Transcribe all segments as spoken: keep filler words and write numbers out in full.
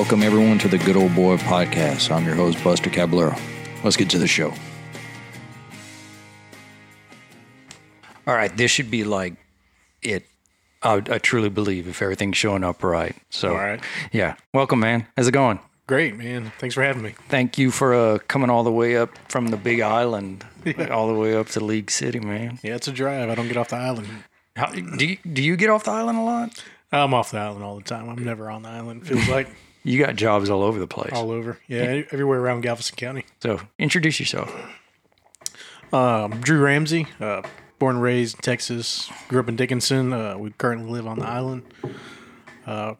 Welcome, everyone, to the Good Old Boy Podcast. I'm your host, Buster Caballero. Let's get to the show. All right, this should be like it. I, I truly believe if everything's showing up right. So, all right. Yeah. Welcome, man. How's it going? Great, man. Thanks for having me. Thank you for uh, coming all the way up from the Big Island, yeah. all the way up to League City, man. Yeah, it's a drive. I don't get off the island. How, do you, do you get off the island a lot? I'm off the island all the time. I'm never on the island, it feels like. You got jobs all over the place. All over. Yeah, yeah. Everywhere around Galveston County. So, introduce yourself. Um, Drew Ramsey, uh, born and raised in Texas, grew up in Dickinson. Uh, we currently live on the island. Uh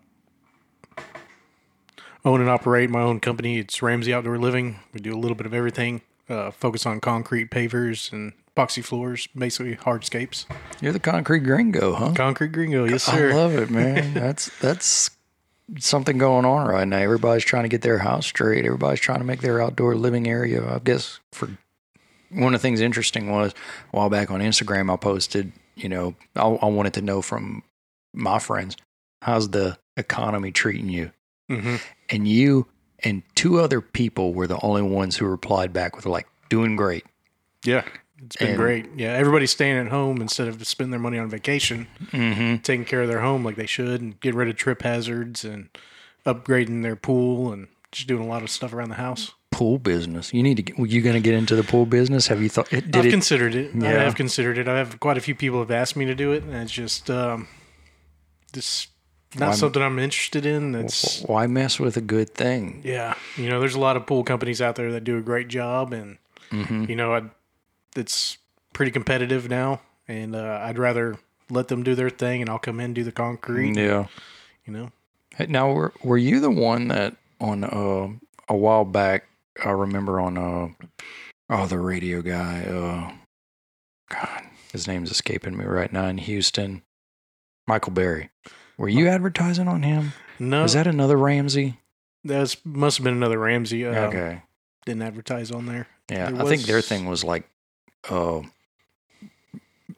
Own and operate my own company. It's Ramsey Outdoor Living. We do a little bit of everything. Uh, focus on concrete pavers and epoxy floors, basically hardscapes. You're the concrete gringo, huh? Concrete gringo, yes, sir. I love it, man. that's that's something going on right now. Everybody's trying to get their house straight. Everybody's trying to make their outdoor living area. I guess for one of the things interesting was a while back on Instagram, I posted, you know, I, I wanted to know from my friends, how's the economy treating you? Mm-hmm. And you and two other people were the only ones who replied back with like, doing great. Yeah, it's been and, great. Yeah, everybody's staying at home instead of spending their money on vacation, mm-hmm. taking care of their home like they should and getting rid of trip hazards and upgrading their pool and just doing a lot of stuff around the house. Pool business. You need to get, were you going to get into the pool business? Have you thought? Did I've it, considered it. Yeah. I have considered it. I have quite a few people have asked me to do it, and it's just, um, just... Not why, something I'm interested in. That's why mess with a good thing. Yeah, you know, there's a lot of pool companies out there that do a great job, and mm-hmm. you know, I, it's pretty competitive now. And uh, I'd rather let them do their thing, and I'll come in and do the concrete. Yeah, and, you know. Hey, now, were were you the one that on uh, a while back? I remember on uh, oh the radio guy. Uh, God, his name's escaping me right now in Houston. Michael Berry. Were you advertising on him? No. Is that another Ramsey? That must have been another Ramsey. Um, okay. Didn't advertise on there. Yeah, there I think their thing was like uh,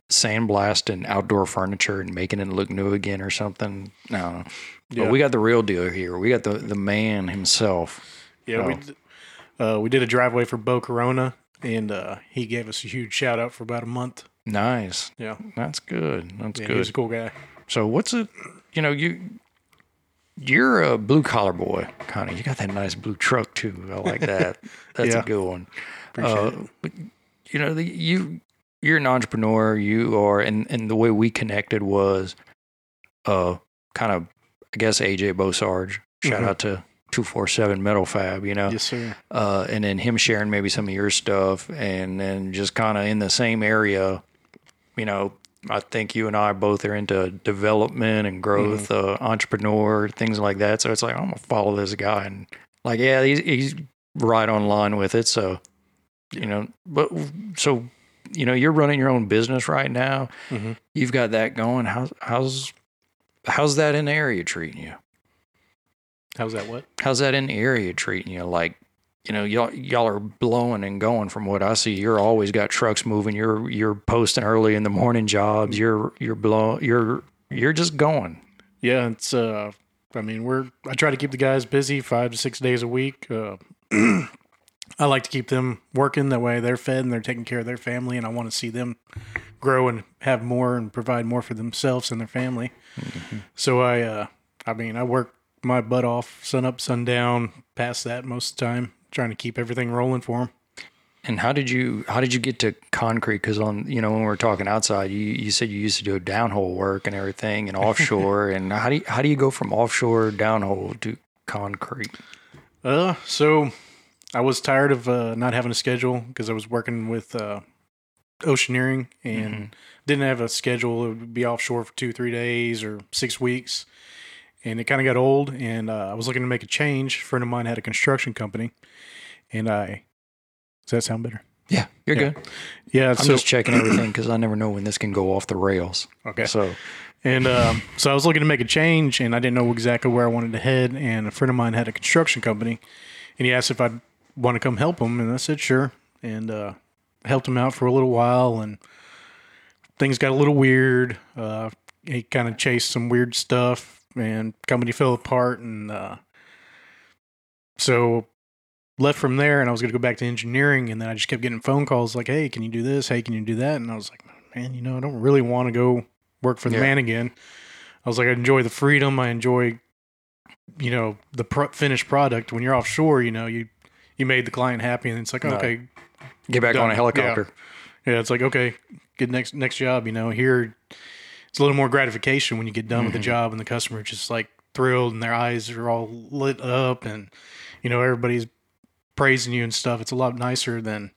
sandblasting outdoor furniture and making it look new again or something. No. Yeah. But we got the real deal here. We got the, the man himself. Yeah, so. we, d- uh, we did a driveway for Bo Corona, and uh, he gave us a huge shout-out for about a month. Nice. Yeah. That's good. That's yeah, good. He was a cool guy. So what's it... You know, you, you're a blue-collar boy, Connie. You got that nice blue truck, too. I like that. That's yeah. a good one. Appreciate uh, it. But, you know, the, you, you're an entrepreneur. You are, and, and the way we connected was uh, kind of, I guess, A J Bosarge. Shout mm-hmm. out to two forty-seven Metal Fab, you know. Yes, sir. Uh, and then him sharing maybe some of your stuff, and then just kind of in the same area, you know, I think you and I both are into development and growth, mm-hmm. uh, entrepreneur, things like that. So it's like, I'm going to follow this guy. And like, yeah, he's, he's right on line with it. So, you know, but so, you know, you're running your own business right now. Mm-hmm. You've got that going. How's, how's, how's that in the area treating you? How's that what? How's that in the area treating you? Like, you know, y'all y'all are blowing and going from what I see. You're always got trucks moving. You're you're posting early in the morning jobs. You're you're blow you're you're just going. Yeah, it's uh I mean, we're I try to keep the guys busy five to six days a week. Uh, I like to keep them working that way they're fed and they're taking care of their family, and I want to see them grow and have more and provide more for themselves and their family. Mm-hmm. So I uh I mean, I work my butt off, sun up, sun down, past that most of the time. Trying to keep everything rolling for them. And how did you how did you get to concrete? Because on you know when we were talking outside, you, you said you used to do downhole work and everything, and offshore. And how do you, how do you go from offshore downhole to concrete? Uh, so I was tired of uh, not having a schedule because I was working with uh, Oceaneering and mm-hmm. didn't have a schedule. It would be offshore for two, three days or six weeks, and it kind of got old. And uh, I was looking to make a change. A friend of mine had a construction company. And I, does that sound better? Yeah, you're yeah. good. Yeah. I'm so, just checking everything because I never know when this can go off the rails. Okay. So, and um, so I was looking to make a change, and I didn't know exactly where I wanted to head. And a friend of mine had a construction company, and he asked if I'd want to come help him. And I said, sure. And uh, helped him out for a little while, and things got a little weird. Uh, he kind of chased some weird stuff, and company fell apart, and uh, So left from there, and I was going to go back to engineering, and then I just kept getting phone calls like, hey, can you do this? Hey, can you do that? And I was like, man, you know, I don't really want to go work for the yeah. man again. I was like, I enjoy the freedom. I enjoy, you know, the pro- finished product. When you're offshore, you know, you, you made the client happy, and it's like, no. okay. Get back done. On a helicopter. Yeah. yeah, it's like, okay, good next next job. You know, here it's a little more gratification when you get done mm-hmm. with the job, and the customer just like thrilled, and their eyes are all lit up, and, you know, everybody's praising you and stuff. It's a lot nicer than,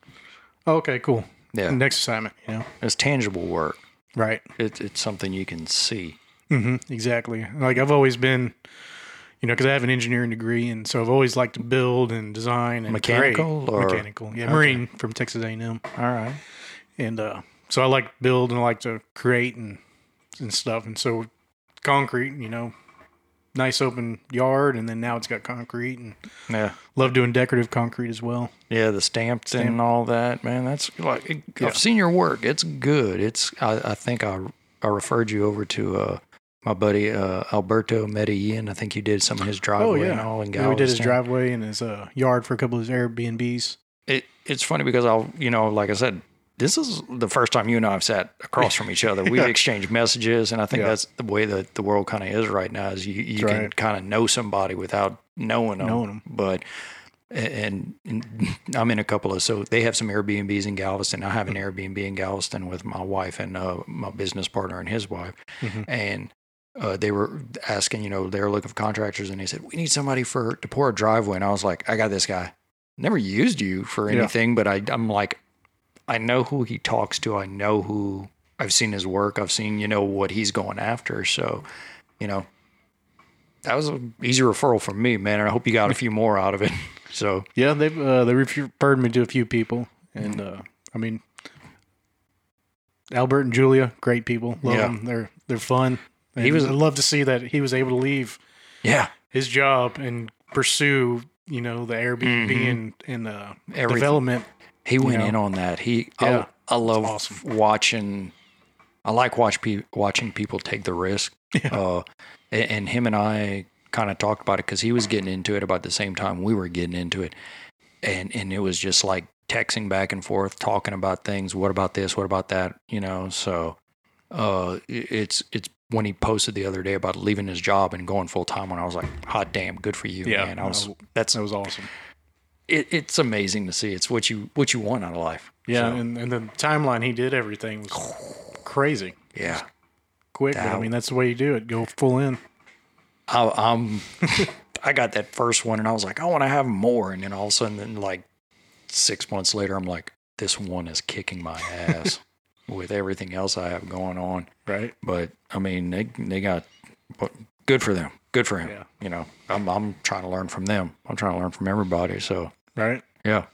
oh, okay, cool. Yeah. Next assignment, you know. It's tangible work. Right. It, it's something you can see. Mm-hmm. Exactly. Like I've always been, you know, because I have an engineering degree, and so I've always liked to build and design and mechanical create. or mechanical. Yeah, okay. Marine from Texas A and M. All right. And uh, so I like to build and I like to create and and stuff. And so concrete, you know, nice open yard, and then now it's got concrete, and yeah, love doing decorative concrete as well. Yeah, the stamped Stamp. and all that, man. That's like it, yeah. I've seen your work. It's good. It's I, I think I I referred you over to uh, my buddy uh, Alberto Medellin. I think you did some of his driveway oh, yeah. and all, and yeah, we did his driveway and his uh, yard for a couple of his Airbnbs. It it's funny because I'll you know like I said. This is the first time you and I have sat across from each other. We yeah. exchanged messages, and I think yeah. that's the way that the world kind of is right now is you, you can right. kind of know somebody without knowing them. Knowing them. But, and, and I'm in a couple of, so they have some Airbnbs in Galveston. I have an Airbnb in Galveston with my wife and uh, my business partner and his wife. Mm-hmm. And uh, they were asking, you know, they were looking for contractors, and they said, we need somebody for to pour a driveway. And I was like, I got this guy. Never used you for anything, yeah. but I, I'm like, I know who he talks to. I know who I've seen his work. I've seen, you know, what he's going after. So, you know, that was an easy referral for me, man. And I hope you got a few more out of it. So, yeah, they've, uh, they referred me to a few people. And, uh, I mean, Albert and Julia, great people. Love yeah. them. They're, they're fun. And he was, I love to see that he was able to leave yeah. his job and pursue, you know, the Airbnb mm-hmm. and, and, uh, Everything. development. He went you know, in on that. He, yeah, I, I love awesome. watching. I like watch pe- watching people take the risk. Yeah. Uh, and, and him and I kind of talked about it because he was getting into it about the same time we were getting into it, and and it was just like texting back and forth, talking about things. What about this? What about that? You know. So, uh, it's it's when he posted the other day about leaving his job and going full time. When I was like, hot damn, good for you, yeah, man. I was that's that was awesome. It, it's amazing to see. It's what you what you want out of life. Yeah, so. and, and the timeline he did everything was crazy. Yeah, was quick. That, but I mean, that's the way you do it. Go full in. I, I'm. I got that first one, and I was like, I want to have more. And then all of a sudden, then like six months later, I'm like, this one is kicking my ass with everything else I have going on. Right. But I mean, they they got good for them. Good for him. Yeah. You know, I'm I'm trying to learn from them. I'm trying to learn from everybody. So right, yeah,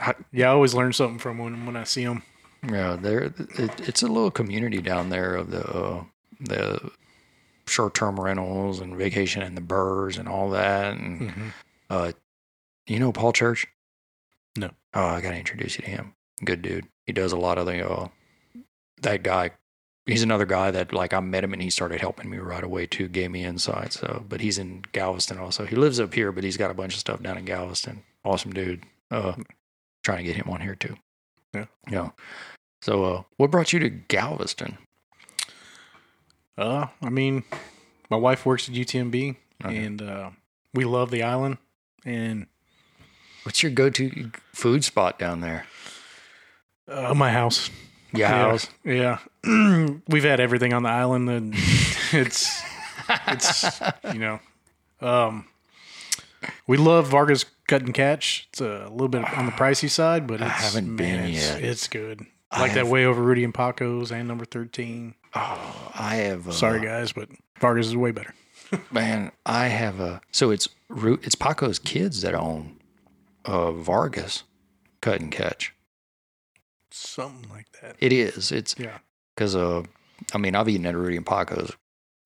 I, yeah. I always learn something from when when I see them. Yeah, there. It, it's a little community down there of the uh, the short term rentals and vacation and the burrs and all that. And mm-hmm. uh, you know Paul Church? No. Oh, I gotta introduce you to him. Good dude. He does a lot of the uh, that guy. He's another guy that, like, I met him and he started helping me right away, too, gave me insight. So, but he's in Galveston also. He lives up here, but he's got a bunch of stuff down in Galveston. Awesome dude. Uh, trying to get him on here, too. Yeah. Yeah. So, uh, what brought you to Galveston? Uh, I mean, my wife works at U T M B, okay. and uh, we love the island. And what's your go-to food spot down there? Uh, my house. Yeah, yeah. yeah. We've had everything on the island, and it's it's you know, um, we love Vargas Cut and Catch. It's a little bit on the pricey side, but it's, I haven't man, been it's, yet. It's good. I like have, that way over Rudy and Paco's and number thirteen. Oh, I have. A, Sorry guys, but Vargas is way better. Man, I have a so it's it's Paco's kids that own uh, Vargas Cut and Catch. Something like that. It is. It's yeah. Because uh, I mean, I've eaten at Rudy and Paco's a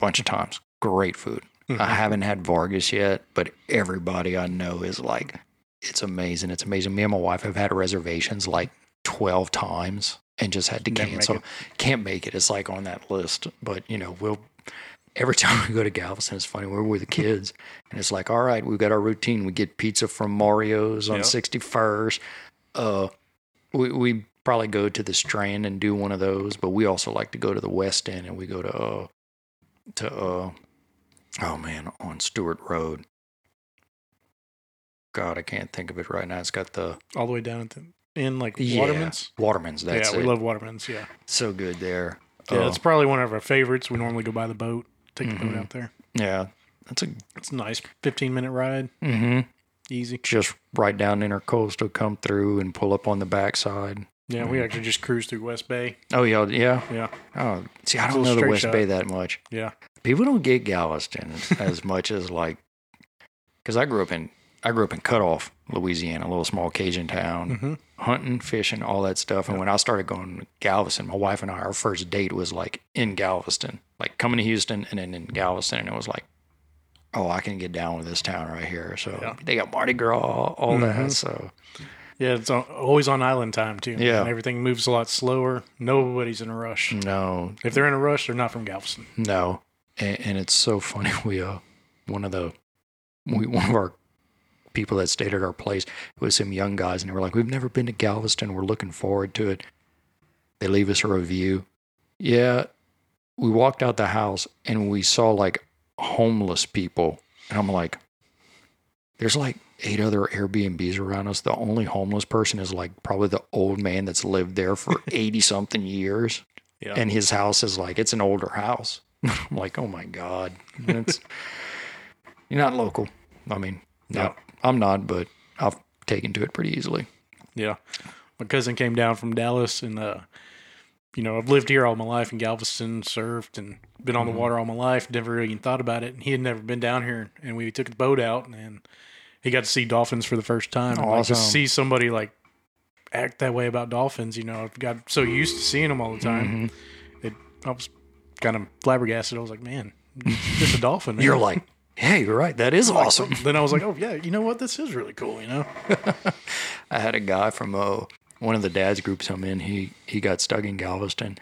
bunch of times. Great food. Mm-hmm. I haven't had Vargas yet, but everybody I know is like, it's amazing. It's amazing. Me and my wife have had reservations like twelve times and just had to Never cancel. Make Can't make it. It's like on that list, but you know, we'll every time we go to Galveston, it's funny, we're with the kids, and it's like, all right, we've got our routine. We get pizza from Mario's on yep. sixty-first. Uh, we, we probably go to the Strand and do one of those, but we also like to go to the West End, and we go to, uh, to uh, oh, man, on Stewart Road. God, I can't think of it right now. It's got the... All the way down at the... In like yeah, Waterman's? Waterman's, that's yeah, it. Yeah, we love Waterman's, yeah. So good there. Yeah, it's uh, probably one of our favorites. We normally go by the boat, take mm-hmm. the boat out there. Yeah. That's a it's a nice fifteen-minute ride. Mm-hmm. Easy. Just right down Intercoastal, come through and pull up on the backside. Yeah, mm-hmm. we actually just cruise through West Bay. Oh, yeah? Yeah. yeah. Oh, see, I don't know the West shot. Bay that much. Yeah. People don't get Galveston as much as like... Because I grew up in... I grew up in Cutoff, Louisiana, a little small Cajun town, mm-hmm. hunting, fishing, all that stuff. And yep. when I started going to Galveston, my wife and I, our first date was like in Galveston, like coming to Houston and then in Galveston. And it was like, oh, I can get down with this town right here. So yeah. they got Mardi Gras, all mm-hmm. that. So yeah, it's always on island time too. Yeah. And everything moves a lot slower. Nobody's in a rush. No. If they're in a rush, they're not from Galveston. No. And, and it's so funny. We, uh, one of the, we, one of our, people that stayed at our place, it was some young guys, and they were like, we've never been to Galveston. We're looking forward to it. They leave us a review. Yeah. We walked out the house, and we saw, like, homeless people. And I'm like, there's, like, eight other Airbnbs around us. The only homeless person is, like, probably the old man that's lived there for eighty-something years. Yeah. And his house is, like, it's an older house. I'm like, oh, my God. It's, you're not local. I mean, no. no. I'm not, but I've taken to it pretty easily. Yeah. My cousin came down from Dallas, and, uh, you know, I've lived here all my life in Galveston, surfed, and been on mm-hmm. the water all my life, never really even thought about it. And he had never been down here, and we took the boat out, and he got to see dolphins for the first time. Awesome. Like, to see somebody, like, act that way about dolphins, you know, I've got so used to seeing them all the time. Mm-hmm. It, I was kind of flabbergasted. I was like, man, it's just a dolphin. Man. You're like... Hey, you're right. That is awesome. Then I was like, oh, yeah, you know what? This is really cool, you know? I had a guy from uh, one of the dad's groups I'm in. He, he got stuck in Galveston,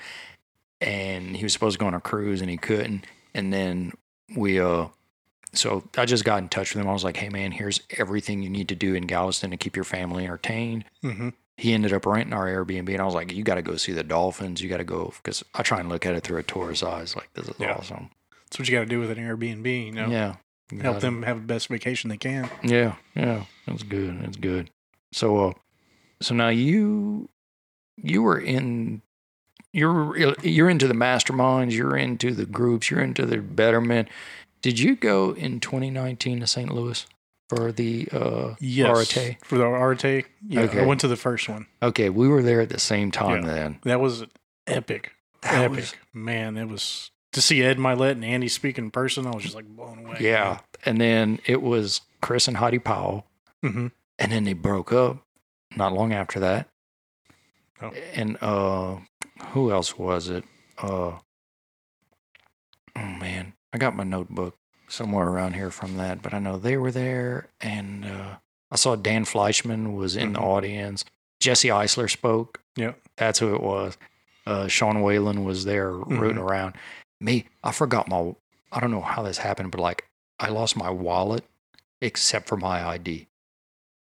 and he was supposed to go on a cruise, and he couldn't. And then we uh, – so I just got in touch with him. I was like, hey, man, here's everything you need to do in Galveston to keep your family entertained. Mm-hmm. He ended up renting our Airbnb, and I was like, you got to go see the dolphins. You got to go – because I try and look at it through a tourist's eyes. Like, this is yeah. awesome. That's what you got to do with an Airbnb, you know? Yeah. Help them have the best vacation they can. Yeah, yeah, that's good. That's good. So, uh, so now you you were in you're you're into the masterminds, you're into the groups, you're into the betterment. Did you go in twenty nineteen to Saint Louis for the uh, yes, R T A? For the R T A? Yeah, okay. I went to the first one. Okay, we were there at the same time yeah. then. That was epic. That epic, was... man. It was. To see Ed Mylett and Andy speak in person, I was just like blown away. Yeah. Man. And then it was Chris and Heidi Powell. Mm-hmm. And then they broke up not long after that. Oh. And uh, who else was it? Uh, oh, man. I got my notebook somewhere around here from that, but I know they were there. And uh, I saw Dan Fleischman was in mm-hmm. the audience. Jesse Eisler spoke. Yeah. That's who it was. Uh, Sean Whalen was there mm-hmm. rooting around. Me, I forgot my, I don't know how this happened, but like I lost my wallet except for my I D.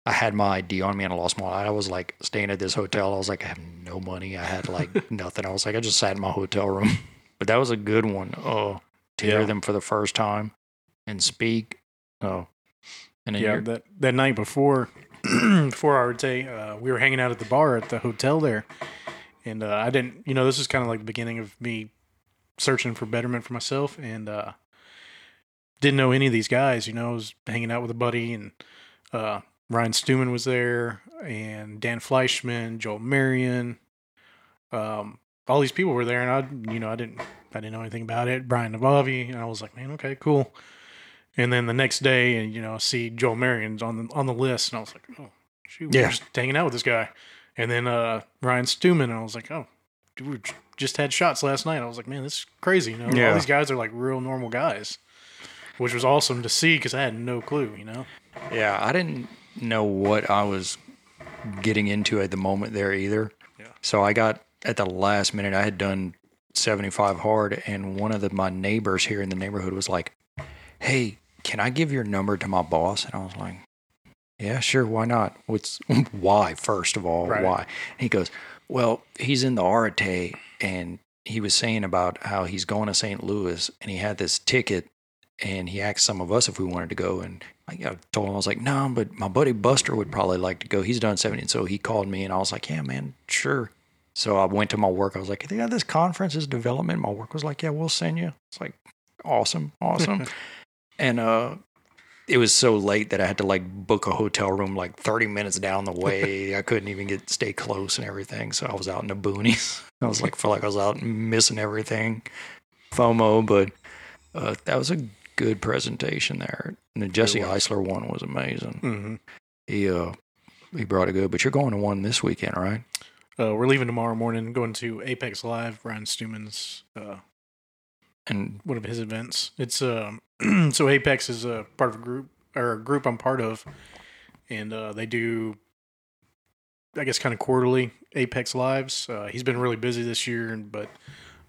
I had my I D on me and I lost my, I was like staying at this hotel. I was like, I have no money. I had like nothing. I was like, I just sat in my hotel room. But that was a good one. Oh, to yeah. hear them for the first time and speak. Oh, and then yeah, that, that night before, before our day, uh, we were hanging out at the bar at the hotel there. And uh, I didn't, you know, this is kind of like the beginning of me searching for betterment for myself, and uh didn't know any of these guys, you know. I was hanging out with a buddy, and uh Ryan Stuman was there, and Dan Fleischman, Joel Marion, um all these people were there, and I you know I didn't I didn't know anything about it. Brian Nabavi, and I was like, man, okay, cool. And then the next day, and you know, I see Joel Marion's on the on the list, and I was like, oh shoot, yeah. we're just hanging out with this guy. And then uh Ryan Stuman, and I was like, oh dude, just had shots last night. I was like, man, this is crazy. You know, yeah. all these guys are like real normal guys, which was awesome to see because I had no clue, you know? Yeah, I didn't know what I was getting into at the moment there either. Yeah. So I got, at the last minute, I had done seventy-five hard, and one of the, my neighbors here in the neighborhood was like, hey, can I give your number to my boss? And I was like, yeah, sure, why not? What's why, first of all, right. why? And he goes, well, he's in the R T A, and he was saying about how he's going to Saint Louis, and he had this ticket, and he asked some of us if we wanted to go, and I told him, I was like, no, nah, but my buddy Buster would probably like to go. He's done seventy, and so he called me, and I was like, yeah, man, sure. So I went to my work. I was like, yeah, this conference is development. My work was like, yeah, we'll send you. It's like, awesome, awesome. And uh, it was so late that I had to like book a hotel room like thirty minutes down the way. I couldn't even get stay close and everything. So I was out in the boonies. I was like, felt like I was out missing everything, FOMO. But uh, that was a good presentation there. And the Jesse Eisler one was amazing. Mm-hmm. He uh, he brought it good. But you're going to one this weekend, right? Uh, we're leaving tomorrow morning, going to Apex Live, Ryan Stuman's, uh, and one of his events. It's um, so Apex is a part of a group or a group I'm part of, and uh, they do, I guess, kind of quarterly Apex Lives. Uh, he's been really busy this year, but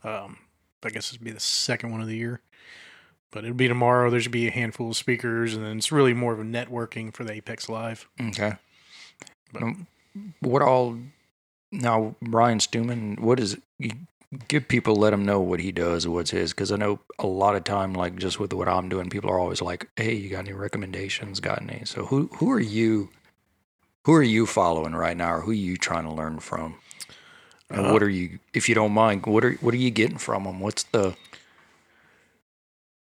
um, I guess it'd be the second one of the year. But it'll be tomorrow. There's be a handful of speakers, and then it's really more of a networking for the Apex Live. Okay. But um, what all? Now, Ryan Stuman, what is it? Give people, let them know what he does, what's his, because I know a lot of time, like just with what I'm doing, people are always like, hey, you got any recommendations, got any? So who who are you, who are you following right now, or who are you trying to learn from? And uh, what are you, if you don't mind, what are what are you getting from them? What's the...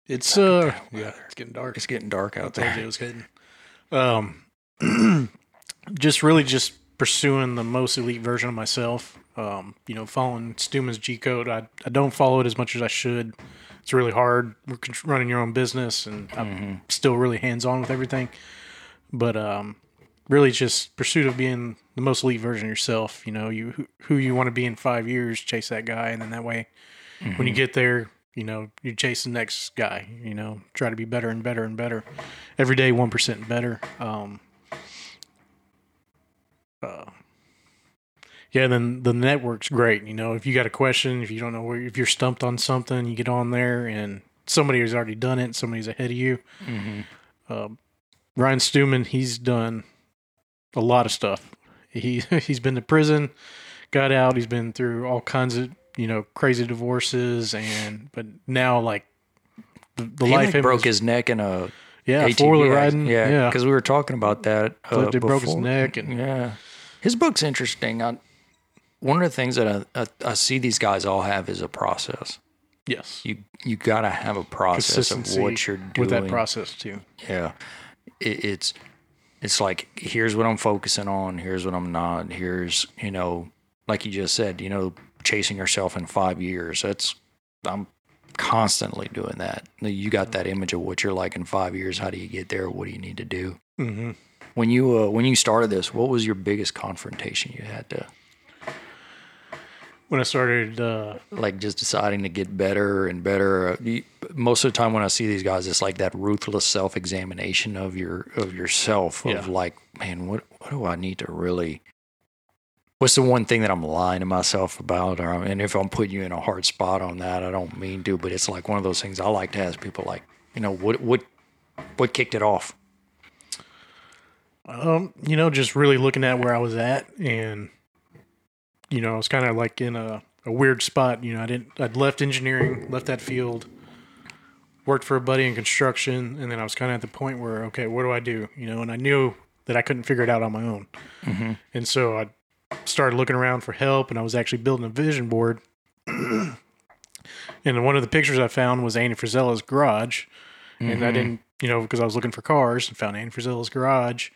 It's, uh, yeah, it's getting dark. It's getting dark out there. I told you it was getting... Um, just really just... pursuing the most elite version of myself, um, you know, following Stuman's G-code. I, I don't follow it as much as I should. It's really hard running your own business, and I'm mm-hmm. still really hands-on with everything. But um, really just pursuit of being the most elite version of yourself, you know, you who, who you want to be in five years, chase that guy, and then that way mm-hmm. when you get there, you know, you chase the next guy, you know, try to be better and better and better. Every day, one percent better. Um Uh, yeah, then the network's great. You know, if you got a question, if you don't know where, if you're stumped on something, you get on there and somebody has already done it. Somebody's ahead of you. Mm-hmm. Uh, Ryan Stuman, he's done a lot of stuff. He, he's been to prison, got out. He's been through all kinds of, you know, crazy divorces. And, but now like the, the life like broke was, his neck in a, yeah, four-wheeler riding. Yeah. Because yeah. we were talking about that. Uh, it broke his neck. And yeah. His book's interesting. I, one of the things that I, I, I see these guys all have is a process. Yes. You you got to have a process of what you're doing. With that process, too. Yeah. It, it's it's like, here's what I'm focusing on. Here's what I'm not. Here's, you know, like you just said, you know, chasing yourself in five years. That's, I'm constantly doing that. You got that image of what you're like in five years. How do you get there? What do you need to do? Mm-hmm. When you uh, when you started this, what was your biggest confrontation you had to? When I started, uh, like just deciding to get better and better. You, most of the time, when I see these guys, it's like that ruthless self examination of your of yourself. Of yeah. like, man, what what do I need to really? What's the one thing that I'm lying to myself about? Or, and if I'm putting you in a hard spot on that, I don't mean to, but it's like one of those things I like to ask people, like, you know, what what what kicked it off? Um, you know, just really looking at where I was at, and, you know, I was kind of like in a, a weird spot. You know, I didn't, I'd left engineering, left that field, worked for a buddy in construction. And then I was kind of at the point where, okay, what do I do? You know, and I knew that I couldn't figure it out on my own. Mm-hmm. And so I started looking around for help, and I was actually building a vision board. And one of the pictures I found was Andy Frisella's garage. Mm-hmm. And I didn't, you know, because I was looking for cars and found Andy Frisella's garage.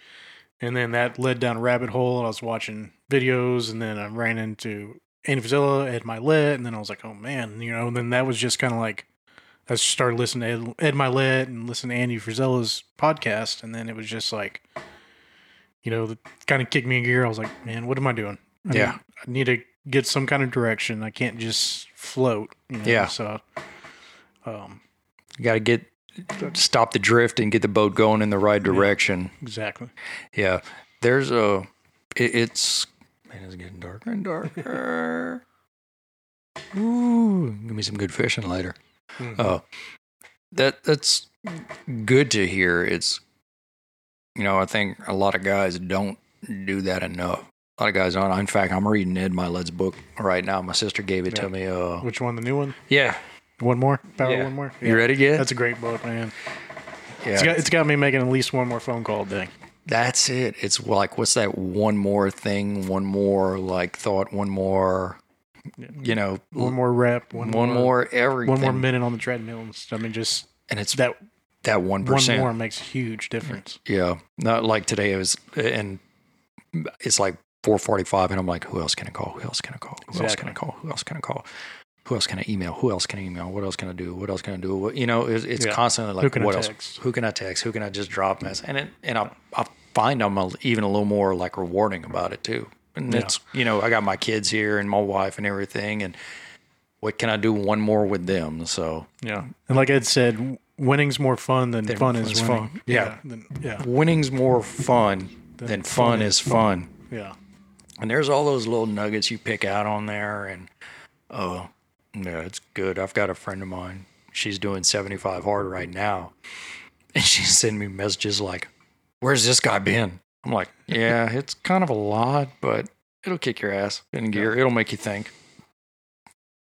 And then that led down a rabbit hole. And I was watching videos, and then I ran into Andy Frisella, Ed Mylett. And then I was like, oh man, you know, and then that was just kind of like, I started listening to Ed, Ed Mylett and listen to Andy Frisella's podcast. And then it was just like, you know, kind of kicked me in gear. I was like, man, what am I doing? I yeah. Mean, I need to get some kind of direction. I can't just float. You know? Yeah. So, um, you got to get, stop the drift and get the boat going in the right direction. Yeah, exactly. Yeah. There's a, it, it's, man, it's getting darker and darker. Ooh, give me some good fishing later. Mm-hmm. Oh, that that's good to hear. It's, you know, I think a lot of guys don't do that enough. A lot of guys aren't. In fact, I'm reading Ed Mylett's book right now. My sister gave it yeah. to me. Uh, Which one? The new one? Yeah. One more? Power yeah. one more? Yeah. You ready yet? That's a great book, man. Yeah. It's got, it's got me making at least one more phone call a day. That's it. It's like, what's that one more thing, one more like thought, one more, you know, one more rep, one, one more, more everything, one more minute on the treadmill. I mean, just and it's that that one percent. One more makes a huge difference. Yeah, not like today. It was, and it's like four forty-five, and I'm like, who else can I call? Who else can I call? Who exactly. else can I call? Who else can I call? Who else can I email? Who else can I email? What else can I do? What else can I do? What, you know, it's, it's yeah. constantly like, who what else? Who can I text? Who can I just drop message? And it, and I, I find I'm a, even a little more like rewarding about it too. And yeah. it's, you know, I got my kids here and my wife and everything. And what can I do one more with them? So, yeah. And like Ed said, winning's more fun than, than fun is winning. fun. Yeah. Yeah. Then, yeah. Winning's more fun than, than fun, fun is fun. fun. Yeah. And there's all those little nuggets you pick out on there. And, oh, uh, yeah, it's good. I've got a friend of mine. She's doing seventy-five hard right now. And she's sending me messages like, where's this guy been? I'm like, yeah, it's kind of a lot, but it'll kick your ass in gear. It'll make you think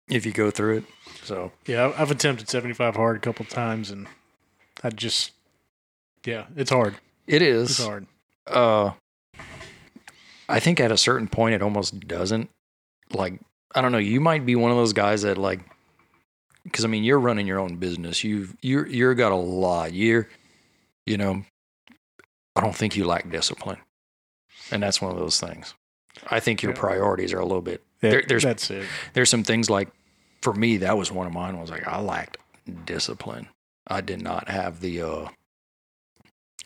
if you go through it. So, yeah, I've attempted seventy-five hard a couple of times, and I just, yeah, it's hard. It is. It's hard. Uh, I think at a certain point, it almost doesn't, like, I don't know. You might be one of those guys that like, because I mean, you're running your own business. You've you're you're got a lot. You're, you know, I don't think you lack discipline, and that's one of those things. I think your yeah. priorities are a little bit. Yeah, there, there's that's it. There's some things like, for me, that was one of mine. I was like, I lacked discipline. I did not have the. Uh,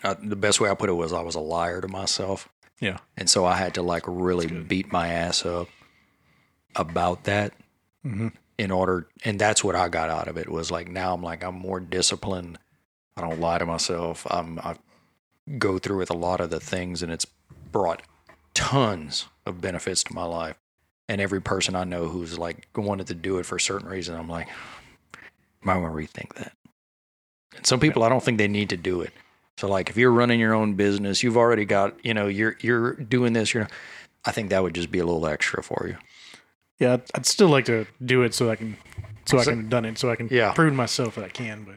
I, the best way I put it was I was a liar to myself. Yeah, and so I had to like really beat my ass up about that mm-hmm. in order, and that's what I got out of it was like, now I'm like, I'm more disciplined. I don't lie to myself. I'm, I go through with a lot of the things, and it's brought tons of benefits to my life. And every person I know who's like wanted to do it for a certain reason, I'm like, might want to rethink that. And some people, I don't think they need to do it. So like, if you're running your own business, you've already got, you know, you're, you're doing this, you're, I think that would just be a little extra for you. Yeah, I'd still like to do it so I can, so I can done it, so I can yeah. prove to myself that I can. But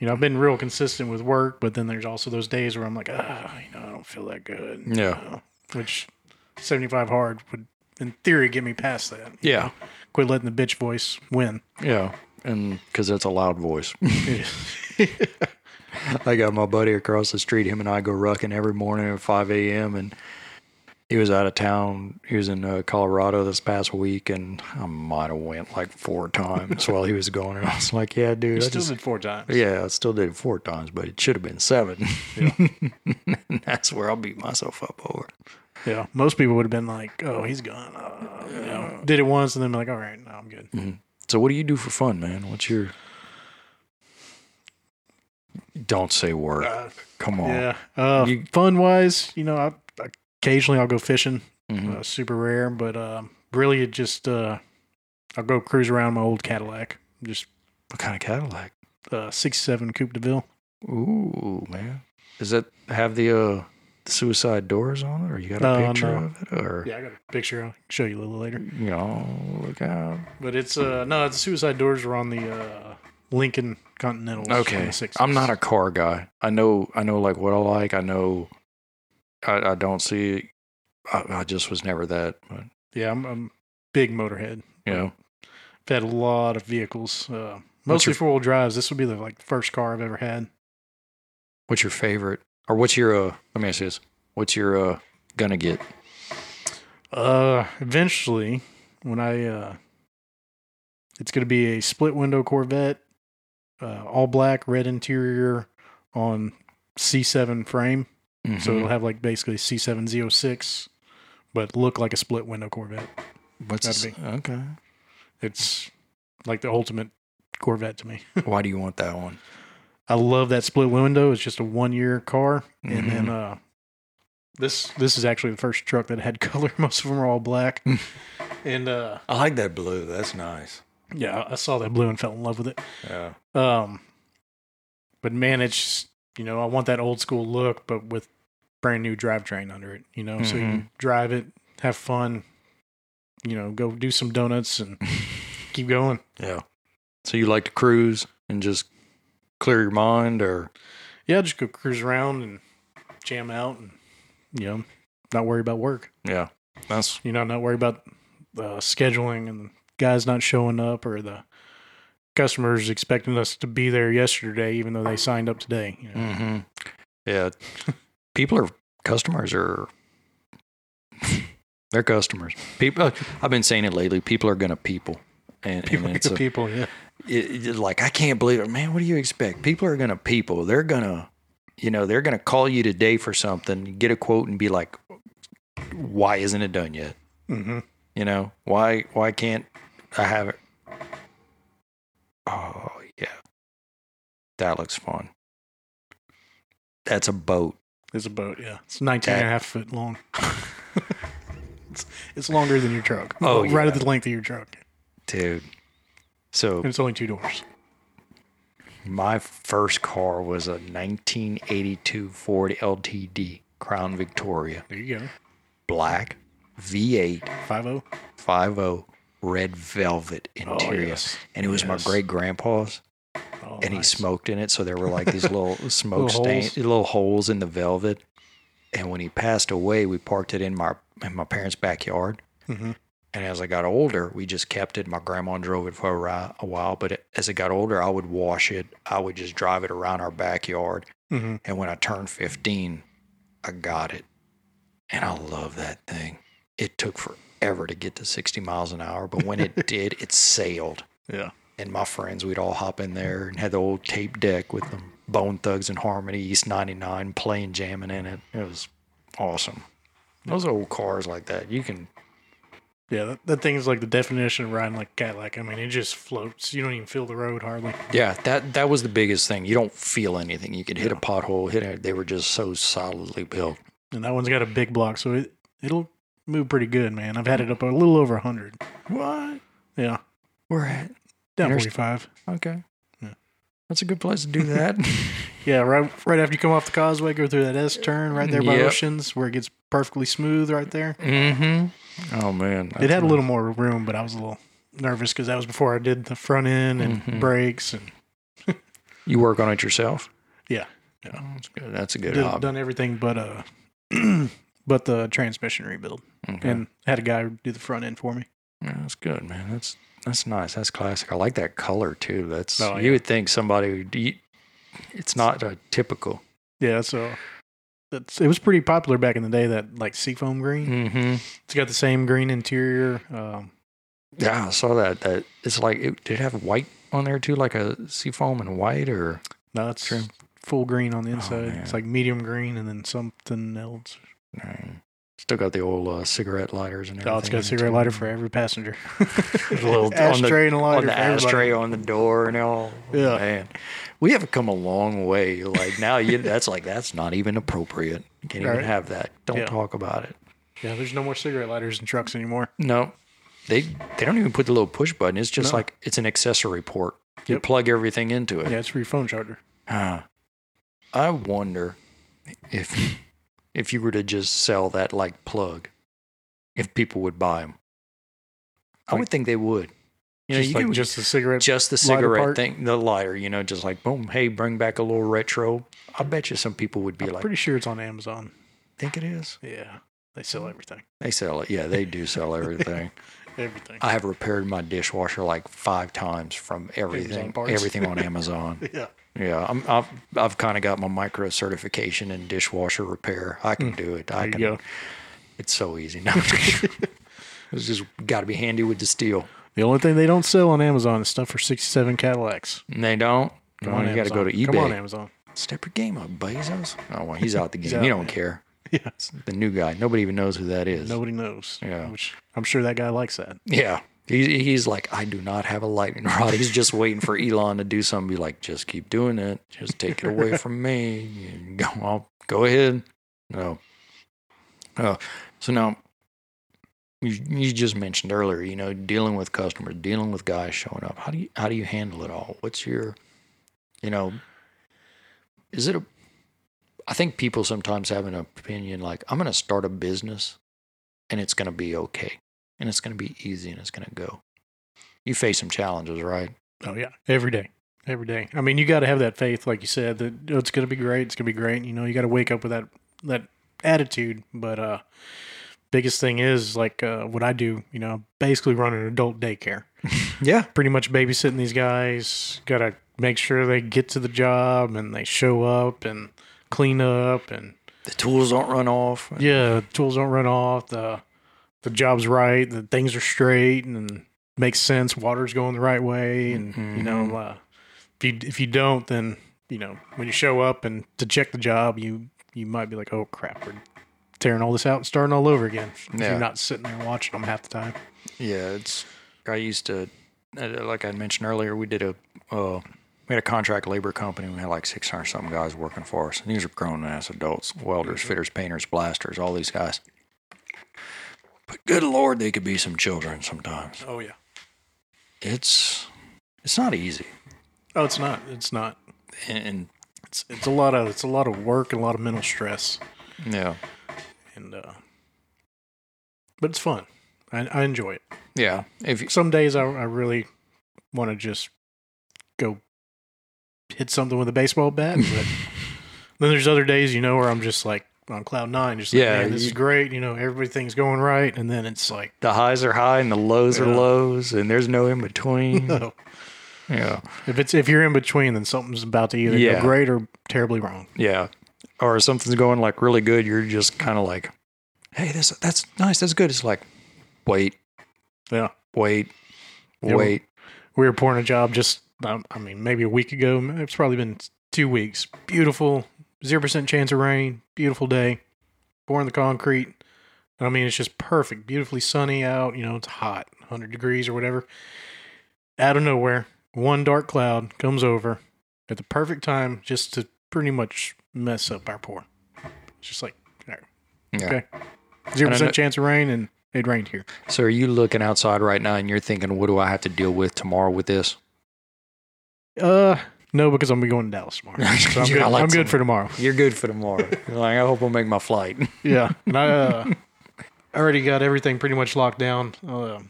you know, I've been real consistent with work, but then there's also those days where I'm like, ah, you know, I don't feel that good. Yeah, you know, which seventy-five hard would, in theory, get me past that. Yeah, know? Quit letting the bitch voice win. Yeah, and because that's a loud voice. I got my buddy across the street. Him and I go rucking every morning at five a.m. and. He was out of town. He was in uh, Colorado this past week, and I might have went like four times while he was going. And I was like, yeah, dude. You I still just, did four times. Yeah, I still did it four times, but it should have been seven. Yeah. And that's where I'll beat myself up over. Yeah, most people would have been like, oh, he's gone. Uh, you know, did it once, and then be like, all right, no, I'm good. Mm-hmm. So what do you do for fun, man? What's your... Don't say work. Uh, Come on. Yeah. Uh, you... Fun-wise, you know, I... Occasionally I'll go fishing, mm-hmm. uh, super rare, but uh, really it just, uh, I'll go cruise around my old Cadillac. Just What kind of Cadillac? Uh, sixty-seven Coupe de Ville. Ooh, man. Does that have the uh, suicide doors on it, or you got a uh, picture no. of it? Or? Yeah, I got a picture. I'll show you a little later. No, look out. But it's, uh, no, the suicide doors were on the uh, Lincoln Continentals. Okay, I'm not a car guy. I know, I know like what I like. I know... I, I don't see. I, I just was never that. But. Yeah, I'm, I'm a big motorhead. Yeah, I've had a lot of vehicles, uh, mostly four wheel drives. This would be the like first car I've ever had. What's your favorite, or what's your? Uh, let me ask you this: what's your uh, gonna get? Uh, eventually, when I, uh, it's gonna be a split window Corvette, uh, all black, red interior, on C seven frame. Mm-hmm. So it'll have like basically C seven Z oh six, but look like a split window Corvette. What's that? Okay. It's like the ultimate Corvette to me. Why do you want that one? I love that split window. It's just a one year car. Mm-hmm. And then uh, this this is actually the first truck that had color. Most of them are all black. And uh, I like that blue. That's nice. Yeah, I saw that blue and fell in love with it. Yeah. Um, but man, it's just, you know, I want that old school look, but with brand new drivetrain under it. You know, mm-hmm. So you drive it, have fun. You know, go do some donuts and keep going. Yeah. So you like to cruise and just clear your mind, or? Yeah, just go cruise around and jam out, and you know, not worry about work. Yeah, that's you know, not worry about uh, scheduling and the guys not showing up, or the customers expecting us to be there yesterday, even though they signed up today. You know? Mm-hmm. Yeah, people are customers are. They're customers. People. I've been saying it lately. People are gonna people, and people and it's a, people. Yeah. It, it, like I can't believe it, man. What do you expect? People are gonna people. They're gonna, you know, they're gonna call you today for something, get a quote, and be like, "Why isn't it done yet? Mm-hmm. You know, why why can't I have it?" Oh yeah, that looks fun. That's a boat. It's a boat. Yeah, it's nineteen that, and a half foot long. It's, it's longer than your truck. Oh, right yeah. At the length of your truck, dude. So and it's only two doors. My first car was a nineteen eighty-two Ford L T D Crown Victoria. There you go. Black V eight fifty fifty red velvet interior, oh, yes. And it was yes. my great grandpa's, oh, and nice. He smoked in it, so there were like these little smoke little stains, holes. little holes in the velvet. And when he passed away, we parked it in my in my parents' backyard. Mm-hmm. And as I got older, we just kept it. My grandma drove it for a, ride, a while. But it, as it got older, I would wash it. I would just drive it around our backyard. Mm-hmm. And when I turned fifteen, I got it. And I love that thing. It took forever to get to sixty miles an hour. But when it did, it sailed. Yeah. And my friends, we'd all hop in there and had the old tape deck with them. Bone Thugs and Harmony, East ninety-nine, playing, jamming in it. It was awesome. Those old cars like that, you can... Yeah, that, that thing is like the definition of riding like a Cadillac. I mean, it just floats. You don't even feel the road hardly. Yeah, that that was the biggest thing. You don't feel anything. You could hit yeah. a pothole, hit it. They were just so solidly built. And that one's got a big block, so it, it'll move pretty good, man. I've had it up a little over one hundred. What? Yeah. We're at... Down Inter- forty-five. Okay. That's a good place to do that. yeah, right right after you come off the causeway, go through that S-turn right there by yep. Oceans, where it gets perfectly smooth right there. Mm-hmm. Oh, man. It had nice. a little more room, but I was a little nervous because that was before I did the front end and mm-hmm. brakes. And you work on it yourself? Yeah. yeah. Oh, that's good. That's a good did, hobby. Done everything but, uh, but the transmission rebuild. Okay. And had a guy do the front end for me. Yeah, that's good, man. That's... That's nice. That's classic. I like that color too. That's oh, yeah. you would think somebody would. You, it's not a typical. Yeah, so that's it was pretty popular back in the day. That like seafoam green. Mm-hmm. It's got the same green interior. Um, yeah, I saw that. That it's like it, did it have white on there too, like a seafoam and white, or no? It's trim? Full green on the inside. Oh, it's like medium green and then something else. Dang. Still got the old uh, cigarette lighters and everything. Oh, it's got a cigarette lighter for every passenger. a little ashtray and a lighter. On the ashtray on the door and all. Yeah, man, we have come a long way. Like now, you that's like that's not even appropriate. You can't right. even have that. Don't yeah. talk about it. Yeah, there's no more cigarette lighters in trucks anymore. No, they they don't even put the little push button. It's just no. like it's an accessory port. Yep. You plug everything into it. Yeah, it's for your phone charger. Huh. I wonder if. If you were to just sell that like plug, if people would buy them, I like, would think they would. You know, just, you like could, just the cigarette, just the cigarette thing, the lighter. You know, just like boom, hey, bring back a little retro. I bet you some people would be I'm like, pretty sure it's on Amazon. Think it is? Yeah, they sell everything. They sell it. Yeah, they do sell everything. everything. I have repaired my dishwasher like five times from everything. Everything on Amazon. yeah. Yeah, I'm, I've I've kind of got my micro certification in dishwasher repair. I can do it. I there can. You go. It's so easy. No, it's just got to be handy with the steel. The only thing they don't sell on Amazon is stuff for sixty-seven Cadillacs. And they don't. Come on, on you got to go to eBay. Come on, Amazon. Step your game up, Bezos. Oh well, he's out the game. Out, he don't man. care. Yeah, it's the new guy. Nobody even knows who that is. Nobody knows. Yeah, which I'm sure that guy likes that. Yeah. He's like, I do not have a lightning rod. He's just waiting for Elon to do something. Be like, just keep doing it. Just take it away from me. Go, I'll, go ahead. No. Oh, so now you, you just mentioned earlier, you know, dealing with customers, dealing with guys showing up. How do you, how do you handle it all? What's your, you know, is it a, I think people sometimes have an opinion like, I'm going to start a business and it's going to be okay. And it's going to be easy and it's going to go. You face some challenges, right? Oh, yeah. Every day. Every day. I mean, you got to have that faith, like you said, that oh, it's going to be great. It's going to be great. You know, you got to wake up with that that attitude. But uh, biggest thing is, like uh, what I do, you know, basically run an adult daycare. Yeah. Pretty much babysitting these guys. Got to make sure they get to the job and they show up and clean up. And the tools don't run off. Yeah, the tools don't run off. The, the job's right. The things are straight and makes sense. Water's going the right way. And, mm-hmm. you know, uh, if you, if you don't, then, you know, when you show up and to check the job, you, you might be like, oh crap, we're tearing all this out and starting all over again. Yeah. You're not sitting there watching them half the time. Yeah. It's, I used to, like I mentioned earlier, we did a, uh, we had a contract labor company. We had like six hundred something guys working for us. And these are grown ass adults, welders, mm-hmm. fitters, painters, blasters, all these guys. But good Lord, they could be some children sometimes. Oh yeah. It's, it's not easy. Oh, it's not. It's not. And it's it's a lot of it's a lot of work and a lot of mental stress. Yeah. And uh, but it's fun. I I enjoy it. Yeah. If you, some days I I really want to just go hit something with a baseball bat, but then there's other days, you know, where I'm just like on cloud nine, just like, yeah, man, this you, is great. You know, everything's going right, and then it's like the highs are high and the lows yeah. are lows, and there's no in between. No. Yeah. If it's if you're in between, then something's about to either yeah. go great or terribly wrong. Yeah. Or something's going like really good, you're just kind of like, hey, this that's nice, that's good. It's like, wait. Yeah. Wait. Yeah, wait. We were pouring a job just, I mean, maybe a week ago. It's probably been two weeks. Beautiful, zero percent chance of rain, beautiful day. Pouring the concrete. I mean, it's just perfect. Beautifully sunny out. You know, it's hot, one hundred degrees or whatever. Out of nowhere. One dark cloud comes over at the perfect time just to pretty much mess up our pour. It's just like, all right, yeah. okay, zero percent chance of rain, and it rained here. So are you looking outside right now and you're thinking, what do I have to deal with tomorrow with this? Uh, no, because I'm going to Dallas tomorrow. So I'm, good. Like I'm good for tomorrow. You're good for tomorrow. You're like, I hope I'll make my flight. Yeah. And I uh, already got everything pretty much locked down uh,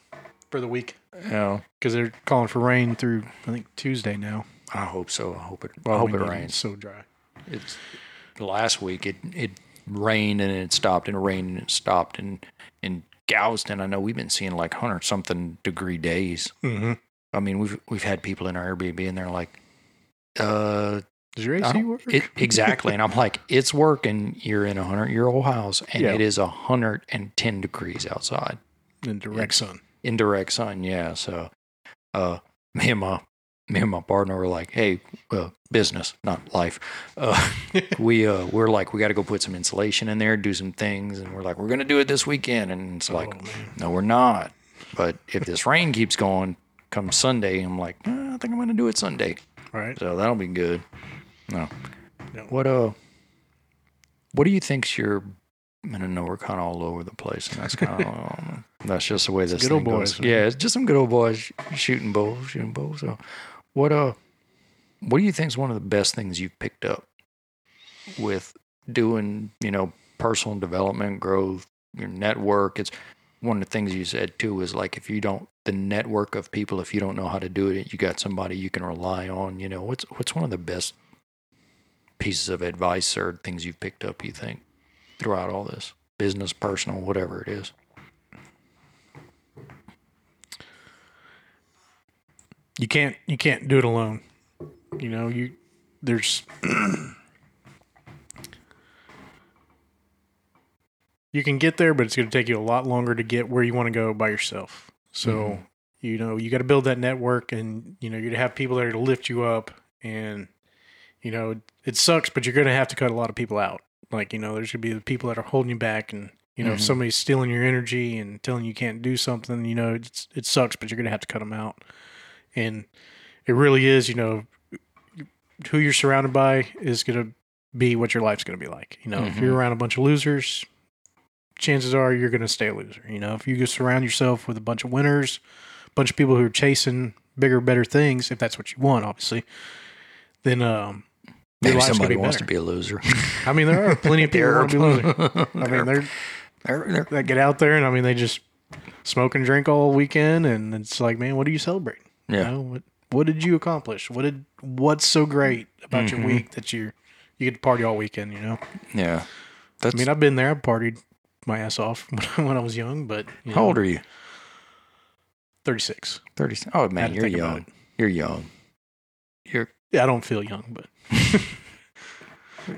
for the week. Yeah, because they're calling for rain through I think Tuesday now. I hope so. I hope it. Well, I hope it rains. It's so dry. It's last week. It it rained and it stopped and it rained and it stopped and in Galveston. I know we've been seeing like hundred something degree days. Mm-hmm. I mean, we've we've had people in our Airbnb and they're like, "Uh, does your A C work?" It, exactly, and I'm like, "It's working. You're in a hundred year old house and yeah. it is a hundred and ten degrees outside in direct it's, sun." Indirect sun, yeah. So, uh, me and my me and my partner were like, "Hey, uh, business, not life." Uh, we uh, we're like, we got to go put some insulation in there, do some things, and we're like, we're gonna do it this weekend. And it's like, oh, no, we're not. But if this rain keeps going, come Sunday, I'm like, eh, I think I'm gonna do it Sunday. Right. So that'll be good. No. no. What uh, what do you think's your I don't know, we're kind of all over the place, and that's kind of um, that's just the way this good thing old boys, goes. Man. Yeah, it's just some good old boys shooting bulls, shooting bulls. So, what uh, what do you think is one of the best things you've picked up with doing, you know, personal development, growth, your network? It's one of the things you said too is like if you don't the network of people, if you don't know how to do it, you got somebody you can rely on. You know, what's what's one of the best pieces of advice or things you've picked up? You think? Throughout all this, business, personal, whatever it is. You can't, you can't do it alone. You know, you, there's, you can get there, but it's going to take you a lot longer to get where you want to go by yourself. So, mm-hmm. you know, you got to build that network and, you know, you're going to have people there to lift you up and, you know, it, it sucks, but you're going to have to cut a lot of people out. Like, you know, there's going to be the people that are holding you back and, you know, mm-hmm. if somebody's stealing your energy and telling you can't do something, you know, it's, it sucks, but you're going to have to cut them out. And it really is, you know, who you're surrounded by is going to be what your life's going to be like. You know, mm-hmm. if you're around a bunch of losers, chances are you're going to stay a loser. You know, if you just surround yourself with a bunch of winners, a bunch of people who are chasing bigger, better things, if that's what you want, obviously, then um, maybe somebody wants to be a loser. I mean, there are plenty of people who want to be losers. I mean, they're, they're, they're that get out there and I mean, they just smoke and drink all weekend, and it's like, man, what are you celebrating? Yeah. You know, what what did you accomplish? What did what's so great about mm-hmm. your week that you you get to party all weekend? You know. Yeah. That's, I mean, I've been there. I partied my ass off when I was young, but you how know, old are you? thirty-six thirty-six Oh man, you're young. You're young. You're. Yeah, I don't feel young, but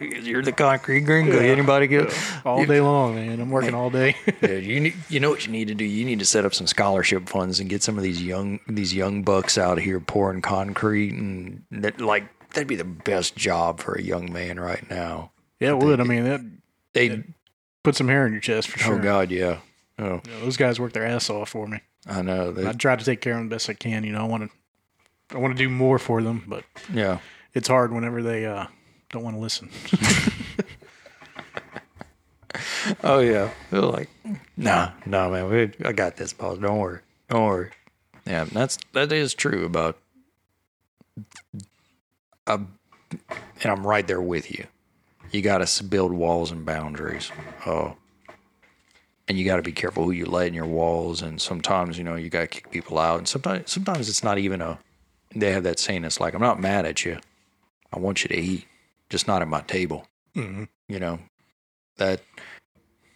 you're the concrete gringo. Yeah. Anybody get yeah. all day long, man? I'm working all day. yeah, you need, you know what you need to do. You need to set up some scholarship funds and get some of these young these young bucks out of here pouring concrete, and that, like, that'd be the best job for a young man right now. Yeah, it they, would. I mean, that they put some hair in your chest for sure. Oh God, yeah. Oh, yeah, those guys work their ass off for me. I know. They, I try to take care of them the best I can. You know, I want to, I want to do more for them, but yeah, it's hard whenever they uh, don't want to listen. Oh yeah, they're like, nah, nah, man, we, I got this, boss. Don't worry, don't worry. Yeah, that's that is true about. Uh, and I'm right there with you. You got to build walls and boundaries. Oh. And you got to be careful who you let in your walls. And sometimes, you know, you got to kick people out. And sometimes sometimes it's not even a... They have that saying, it's like, I'm not mad at you. I want you to eat. Just not at my table. Mm-hmm. You know, that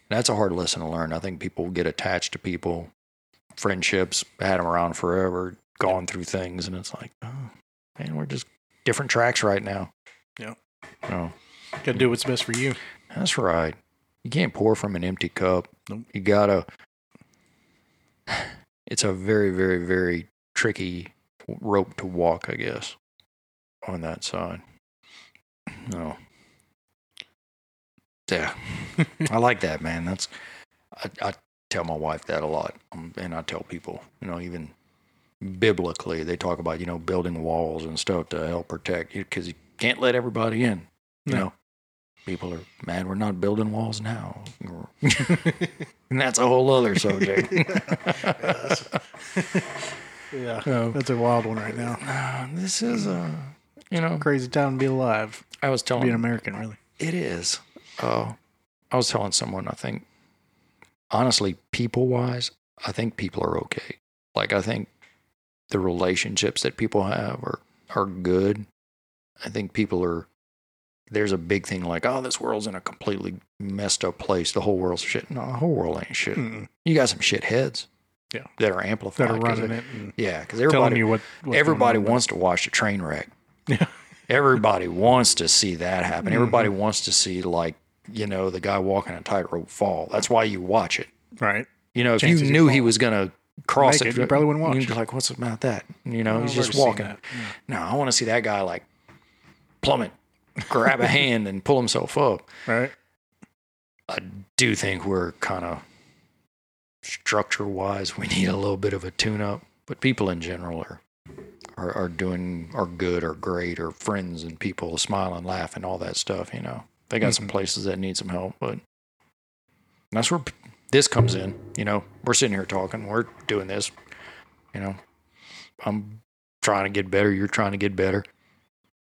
that's a hard lesson to learn. I think people get attached to people. Friendships, had them around forever, gone through things. And it's like, oh, man, we're just different tracks right now. Yeah. Oh. Got to do what's best for you. That's right. You can't pour from an empty cup. Nope. You gotta. It's a very, very, very tricky rope to walk, I guess, on that side. No. Yeah, I like that, man. That's. I, I tell my wife that a lot, and I tell people, you know, even biblically, they talk about, you know, building walls and stuff to help protect you, because you can't let everybody in. You no. know. People are mad we're not building walls now. And that's a whole other subject. Yeah, so, that's a wild one right now. Uh, this is a, you know... crazy time to be alive. I was telling... To be an American, really. It is. Uh, I was telling someone, I think, honestly, people-wise, I think people are okay. Like, I think the relationships that people have are, are good. I think people are... There's a big thing like, oh, this world's in a completely messed up place. The whole world's shit. No, the whole world ain't shit. Mm-mm. You got some shit heads, yeah, that are amplified. That are running it. it yeah, because everybody, what, everybody wants to watch a train wreck. Yeah, everybody wants to see that happen. Mm-hmm. Everybody wants to see, like, you know, the guy walking a tightrope fall. That's why you watch it, right? You know, if Chances you knew he was gonna cross it, it, you probably wouldn't watch. You'd be like, what's about that? You know, he's just walking. Yeah. No, I want to see that guy like plummet. Grab a hand and pull himself up. Right. I do think we're kind of structure-wise, we need a little bit of a tune-up, but people in general are, are are doing are good or great or friends and people smile and laugh and all that stuff. You know, they got mm-hmm. some places that need some help, but that's where this comes in. You know, we're sitting here talking, we're doing this. You know, I'm trying to get better. You're trying to get better.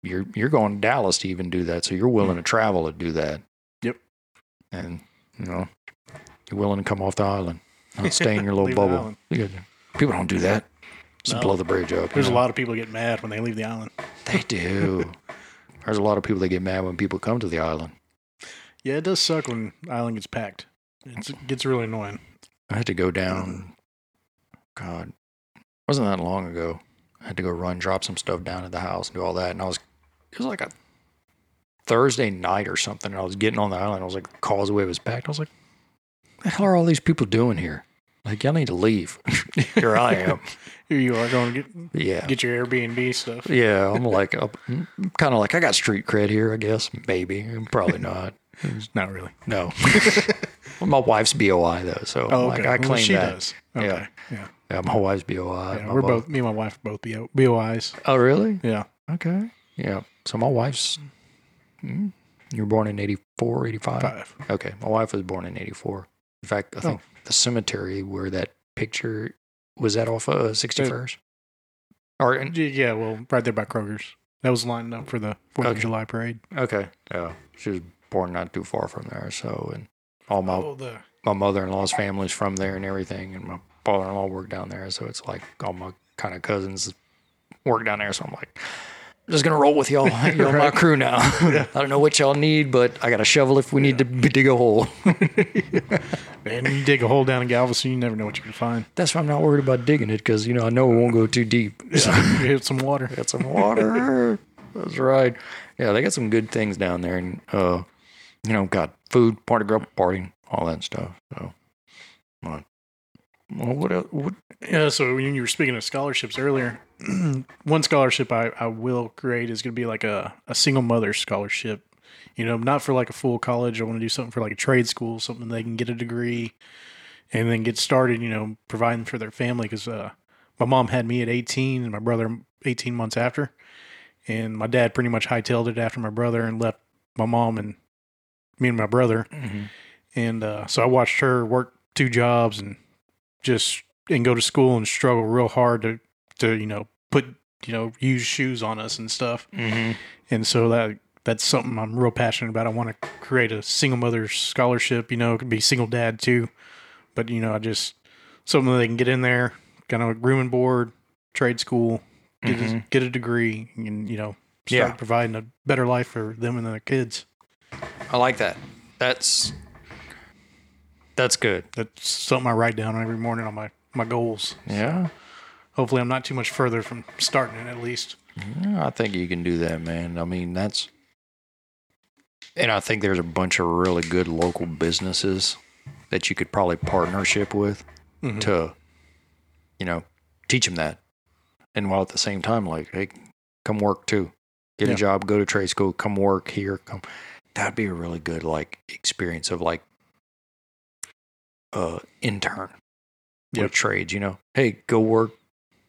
You're you're going to Dallas to even do that, so you're willing to travel to do that. Yep. And, you know, you're willing to come off the island, not stay in your little bubble. People don't do that. Just no. blow the bridge up. There's you know? a lot of people get mad when they leave the island. They do. There's a lot of people that get mad when people come to the island. Yeah, it does suck when the island gets packed. It's, it gets really annoying. I had to go down, God, it wasn't that long ago. I had to go run, drop some stuff down at the house and do all that. And I was... It was like a Thursday night or something. And I was getting on the island. I was like, the causeway was packed. I was like, what the hell are all these people doing here? Like, y'all need to leave. Here I am. Here you are going to get yeah. get your Airbnb stuff. Yeah, I'm like, I'm kind of like, I got street cred here, I guess. Maybe. Probably not. Not really. No. Well, my wife's B O I, though, so oh, okay. like, I claim well, she that. Does. Okay. Yeah. yeah. Yeah, my wife's B O I. Yeah, we're both, both, me and my wife are both B O Is. Oh, really? Yeah. Okay. Yeah. So my wife's, you were born in eighty-four, eighty-five? Five. Okay. My wife was born in eighty-four. In fact, I think oh. the cemetery where that picture was that off of sixty-first? Or in, yeah, well, right there by Kroger's. That was lined up for the Fourth okay. of July parade. Okay. Yeah, she was born not too far from there. So, and all my oh, the... my mother-in-law's family's from there and everything, and my father-in-law worked down there. So it's like all my kind of cousins work down there. So I'm like, I'm just gonna roll with y'all. You're on right. my crew now. Yeah. I don't know what y'all need, but I got a shovel if we yeah. need to b- dig a hole. Man, you dig a hole down in Galveston, you never know what you can find. That's why I'm not worried about digging it, because you know I know it won't go too deep. Yeah. So. Get some water. Get some water. That's right. Yeah, they got some good things down there, and uh, you know, got food, party girl, party, all that stuff. So, well, what else? What? Yeah. So when you were speaking of scholarships earlier. One scholarship I, I will create is going to be like a, a single mother scholarship, you know, not for like a full college. I want to do something for like a trade school, something they can get a degree and then get started, you know, providing for their family. Cause, uh, my mom had me at eighteen and my brother eighteen months after, and my dad pretty much hightailed it after my brother and left my mom and me and my brother. Mm-hmm. And, uh, so I watched her work two jobs and just, and go to school and struggle real hard to, to, you know, put, you know, used shoes on us and stuff. Mm-hmm. And so that that's something I'm real passionate about. I want to create a single mother scholarship, you know, it could be single dad too, but you know, I just, something that they can get in there, kind of room and board, trade school, get, mm-hmm. a, get a degree and, you know, start yeah. providing a better life for them and their kids. I like that. That's, that's good. That's something I write down every morning on my, my goals. Yeah. So, hopefully, I'm not too much further from starting it, at least. I think you can do that, man. I mean, that's... And I think there's a bunch of really good local businesses that you could probably partnership with mm-hmm. to, you know, teach them that. And while at the same time, like, hey, come work, too. Get yeah. a job, go to trade school, come work here. Come. That'd be a really good, like, experience of, like, uh, intern yep. with trades, you know. Hey, go work.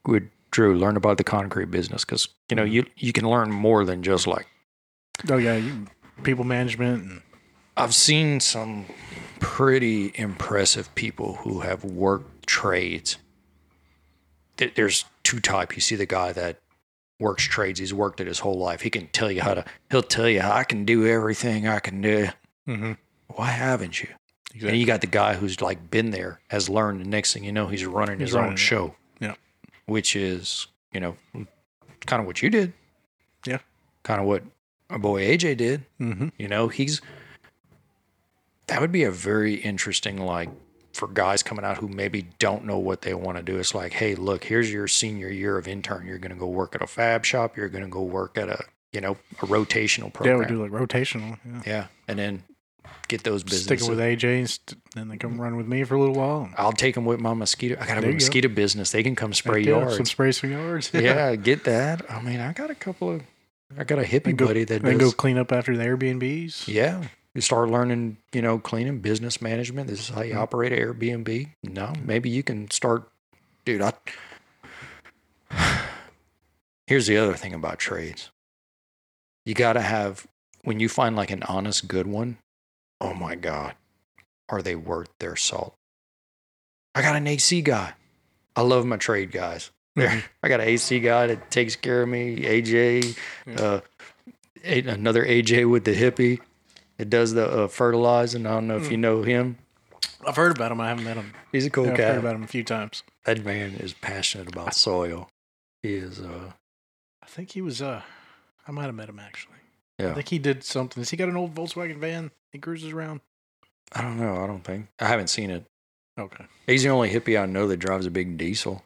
With Drew, learn about the concrete business because you know you you can learn more than just like oh yeah you, people management and- I've seen some pretty impressive people who have worked trades. There's two types. You see the guy that works trades, he's worked it his whole life, he can tell you how to he'll tell you I can do everything I can do. Mm-hmm. Why haven't you? Exactly. And you got the guy who's like been there, has learned, the next thing you know he's running he's his running own it. show. Which is, you know, kind of what you did. Yeah. Kind of what our boy A J did. Mm-hmm. You know, he's, that would be a very interesting, like, for guys coming out who maybe don't know what they want to do. It's like, hey, look, here's your senior year of intern. You're going to go work at a fab shop. You're going to go work at a, you know, a rotational program. Yeah, we do like rotational. Yeah. yeah. And then get those businesses. Stick with A J and st- then they come run with me for a little while. I'll take them with my mosquito. I got a mosquito go. business. They can come spray yards. Some spray some yards. Yeah, get that. I mean, I got a couple of, I got a hippie go, buddy that does. They go clean up after the Airbnbs. Yeah. You start learning, you know, cleaning, business management. This is how you operate an Airbnb. No, maybe you can start, dude. I, here's the other thing about trades. You got to have, when you find like an honest, good one, oh my God, are they worth their salt? I got an A C guy. I love my trade guys. Mm-hmm. I got an A C guy that takes care of me, A J, yeah. uh, another A J with the hippie. It does the uh, fertilizing. I don't know if mm. you know him. I've heard about him. I haven't met him. He's a cool yeah, guy. I've heard about him a few times. That man is passionate about I, soil. He is. Uh, I think he was, uh, I might have met him actually. Yeah. I think he did something. Has he got an old Volkswagen van he cruises around? I don't know. I don't think. I haven't seen it. Okay. He's the only hippie I know that drives a big diesel.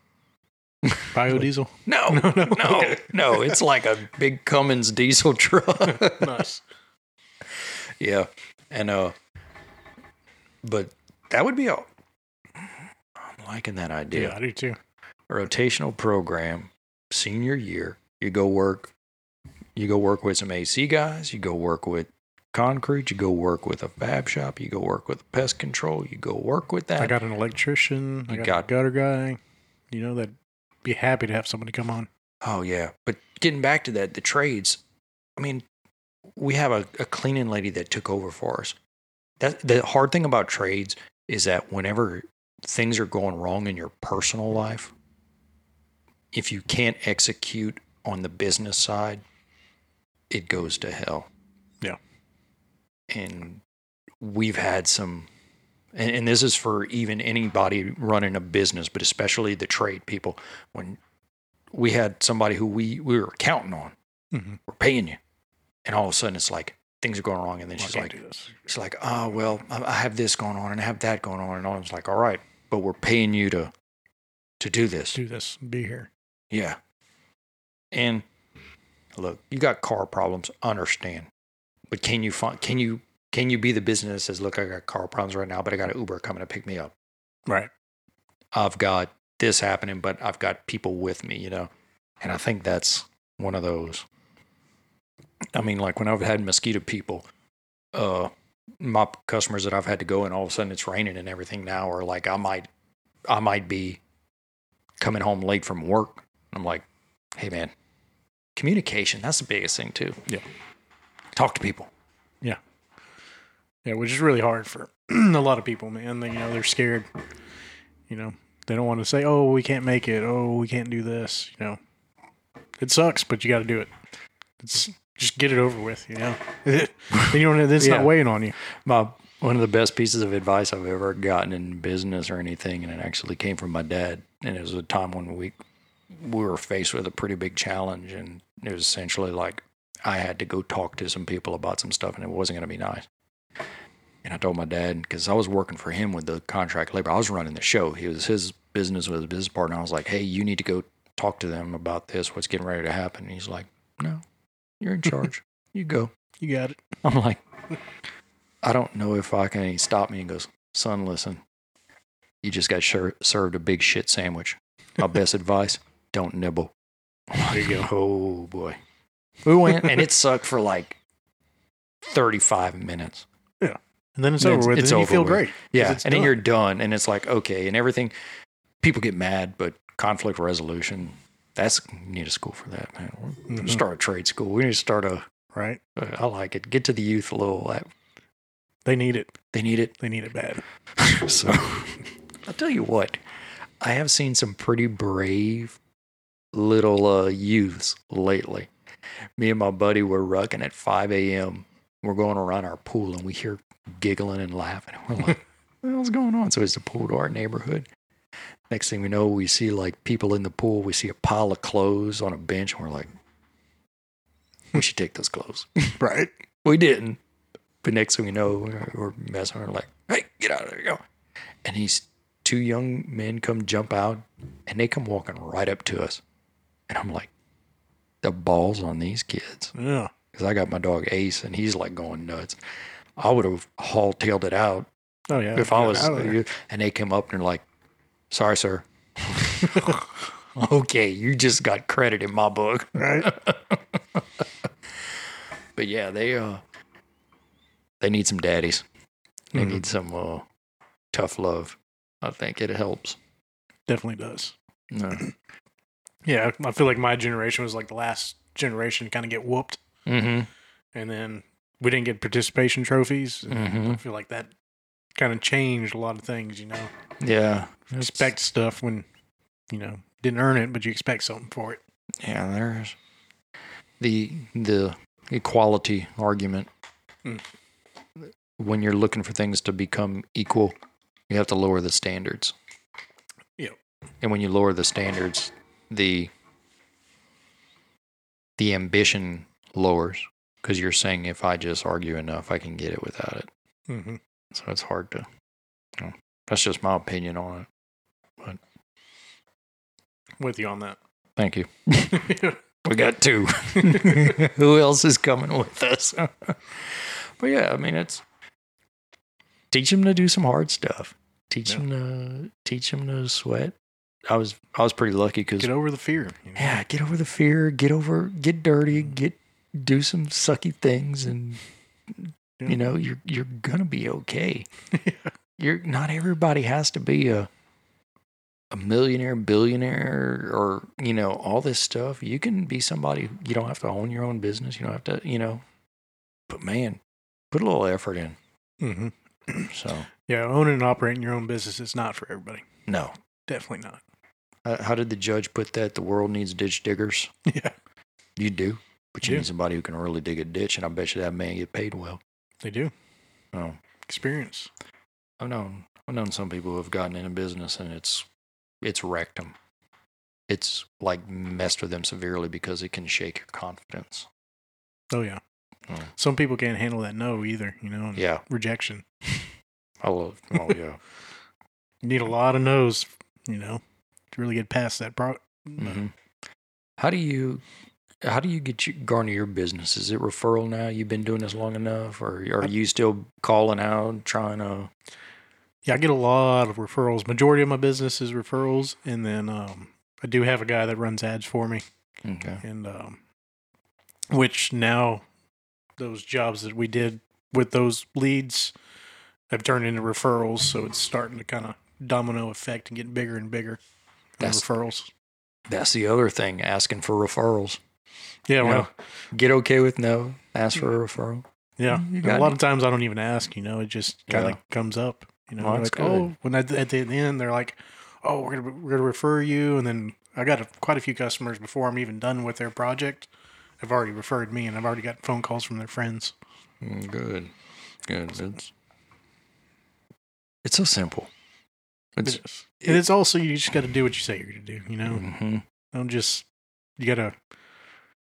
Biodiesel? no. No, no. No, okay. no. It's like a big Cummins diesel truck. Nice. Yeah. And, uh, but that would be a, I'm liking that idea. Yeah, I do too. A rotational program, senior year, you go work. You go work with some A C guys. You go work with concrete. You go work with a fab shop. You go work with pest control. You go work with that. I got an electrician. You I got, got a gutter guy. You know, that'd be happy to have somebody come on. Oh, yeah. But getting back to that, the trades, I mean, we have a, a cleaning lady that took over for us. That, the hard thing about trades is that whenever things are going wrong in your personal life, if you can't execute on the business side, it goes to hell. Yeah. And we've had some, and, and this is for even anybody running a business, but especially the trade people. When we had somebody who we, we were counting on, mm-hmm. we're paying you. And all of a sudden it's like, things are going wrong. And then well, she's like, she's like, oh, well, I have this going on and I have that going on. And I was like, all right, but we're paying you to, to do this, do this, be here. Yeah. And look, you got car problems, understand, but can you find, can you, can you be the business that says, look, I got car problems right now, but I got an Uber coming to pick me up. Right. I've got this happening, but I've got people with me, you know? And I think that's one of those. I mean, like when I've had mosquito people, uh, my customers that I've had to go and all of a sudden it's raining and everything now, or like I might, I might be coming home late from work. I'm like, hey man, communication, that's the biggest thing too. Yeah. Talk to people. Yeah. Yeah. Which is really hard for a lot of people, man. They, you know, they're scared, you know, they don't want to say, oh, we can't make it. Oh, we can't do this. You know, it sucks, but you got to do it. It's just get it over with, you know. Then you don't. It's yeah. not weighing on you. My one of the best pieces of advice I've ever gotten in business or anything, and it actually came from my dad. And it was a time when we we were faced with a pretty big challenge, and it was essentially like I had to go talk to some people about some stuff, and it wasn't going to be nice. And I told my dad, because I was working for him with the contract labor, I was running the show. He was his business with his business partner. And I was like, hey, you need to go talk to them about this. What's getting ready to happen? And he's like, no. You're in charge. You go. You got it. I'm like, I don't know if I can. He stopped me and goes, son, listen, you just got sure, served a big shit sandwich. My best advice, don't nibble. There you go. Oh, boy. We went, and it sucked for like thirty-five minutes. Yeah. And then it's and over it's, with. It's and over you feel with. Great. Yeah. And done. Then you're done. And it's like, okay. And everything, people get mad, but conflict resolution. That's we need a school for that, man. We're mm-hmm. Start a trade school. We need to start a right. Uh, I like it. Get to the youth a little. I, they need it. They need it. They need it bad. So I'll tell you what, I have seen some pretty brave little uh, youths lately. Me and my buddy were rucking at five a.m. We're going around our pool and we hear giggling and laughing. And we're like, what the hell's going on? So it's the pool to our neighborhood. Next thing we know, we see like people in the pool. We see a pile of clothes on a bench. And we're like, we should take those clothes. Right. We didn't. But next thing we know, we're, we're messing around. We're like, hey, get out of there. Go. And these two young men come jump out and they come walking right up to us. And I'm like, the balls on these kids. Yeah. Because I got my dog Ace and he's like going nuts. I would have haul-tailed it out. Oh, yeah. If I was. And they came up and they're like, sorry, sir. Okay, you just got credit in my book. Right. But yeah, they uh they need some daddies. They mm-hmm. need some uh, tough love. I think it helps. Definitely does. No. Yeah, I feel like my generation was like the last generation to kind of get whooped. Mm-hmm. And then we didn't get participation trophies. Mm-hmm. I feel like that kind of changed a lot of things, you know. Yeah. You expect stuff when, you know, didn't earn it, but you expect something for it. Yeah, there's the the equality argument. Mm. When you're looking for things to become equal, you have to lower the standards. Yeah. And when you lower the standards, the the ambition lowers because you're saying if I just argue enough, I can get it without it. Mm-hmm. So it's hard to, you know, that's just my opinion on it. But with you on that. Thank you. We got two. Who else is coming with us? But yeah, I mean, it's teach them to do some hard stuff. Teach yeah. them to teach them to sweat. I was I was pretty lucky because get over the fear. You know? Yeah, get over the fear. Get over. Get dirty. Get do some sucky things, and yeah. you know you're you're gonna be okay. Yeah. You're not everybody has to be a. a millionaire, billionaire, or, you know, all this stuff. You can be somebody, you don't have to own your own business. You don't have to, you know, but man, put a little effort in. Mm-hmm. So Yeah, owning and operating your own business is not for everybody. No. Definitely not. Uh, how did the judge put that? The world needs ditch diggers. Yeah. You do, but you yeah. need somebody who can really dig a ditch, and I bet you that man get paid well. They do. Oh. Experience. I've known, I've known some people who have gotten into business, and it's it's wrecked them. It's, like, messed with them severely because it can shake your confidence. Oh, yeah. Mm. Some people can't handle that no either, you know, and yeah. rejection. I love, oh, yeah. You need a lot of no's, you know, to really get past that pro- mm-hmm. How do you, how do you get you, garner your business? Is it referral now? You've been doing this long enough, or are I, you still calling out, trying to? Yeah, I get a lot of referrals. Majority of my business is referrals, and then um, I do have a guy that runs ads for me. Okay. And um, which now those jobs that we did with those leads have turned into referrals, so it's starting to kind of domino effect and get bigger and bigger. That's referrals. That's the other thing, asking for referrals. Yeah, well, you know, get okay with no, ask for a referral. Yeah, a lot it. of times I don't even ask. You know, it just kind of yeah. comes up. You know, well, like good. oh, when I, at the end they're like, oh, we're gonna we're gonna refer you, and then I got a, quite a few customers before I'm even done with their project. I've already referred me, and I've already got phone calls from their friends. Good, good. It's it's so simple. It's it is. It, and it's also you just got to do what you say you're gonna do. You know, mm-hmm. don't just you gotta.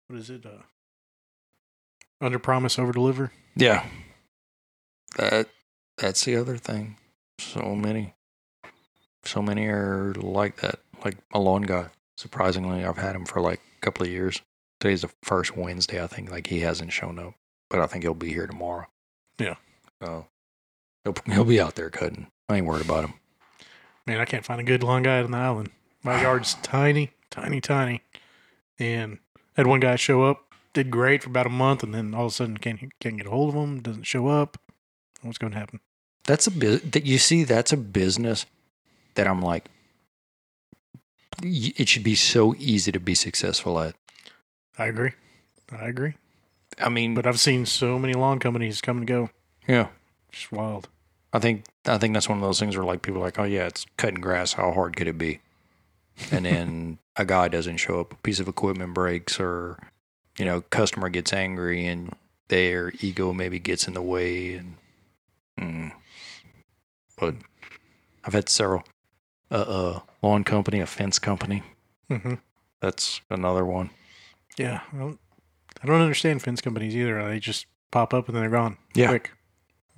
What is it? Uh, under promise, over deliver. Yeah, that that's the other thing. So many, so many are like that. Like a lawn guy. Surprisingly, I've had him for like a couple of years. Today's the first Wednesday, I think. Like he hasn't shown up, but I think he'll be here tomorrow. Yeah. So he'll he'll be out there cutting. I ain't worried about him. Man, I can't find a good lawn guy on the island. My yard's tiny, tiny, tiny, and. Had one guy show up, did great for about a month, and then all of a sudden can't can't get a hold of him. Doesn't show up. What's going to happen? That's a bit that you see. That's a business that I'm like, it should be so easy to be successful at. I agree. I agree. I mean, but I've seen so many lawn companies come and go. Yeah, just wild. I think I think that's one of those things where like people are like, oh yeah, it's cutting grass. How hard could it be? And then a guy doesn't show up, a piece of equipment breaks, or, you know, customer gets angry and their ego maybe gets in the way. And, mm. But I've had several, a uh, uh, lawn company, a fence company. Mm-hmm. That's another one. Yeah. Well, I don't understand fence companies either. They just pop up and then they're gone. Yeah. Quick.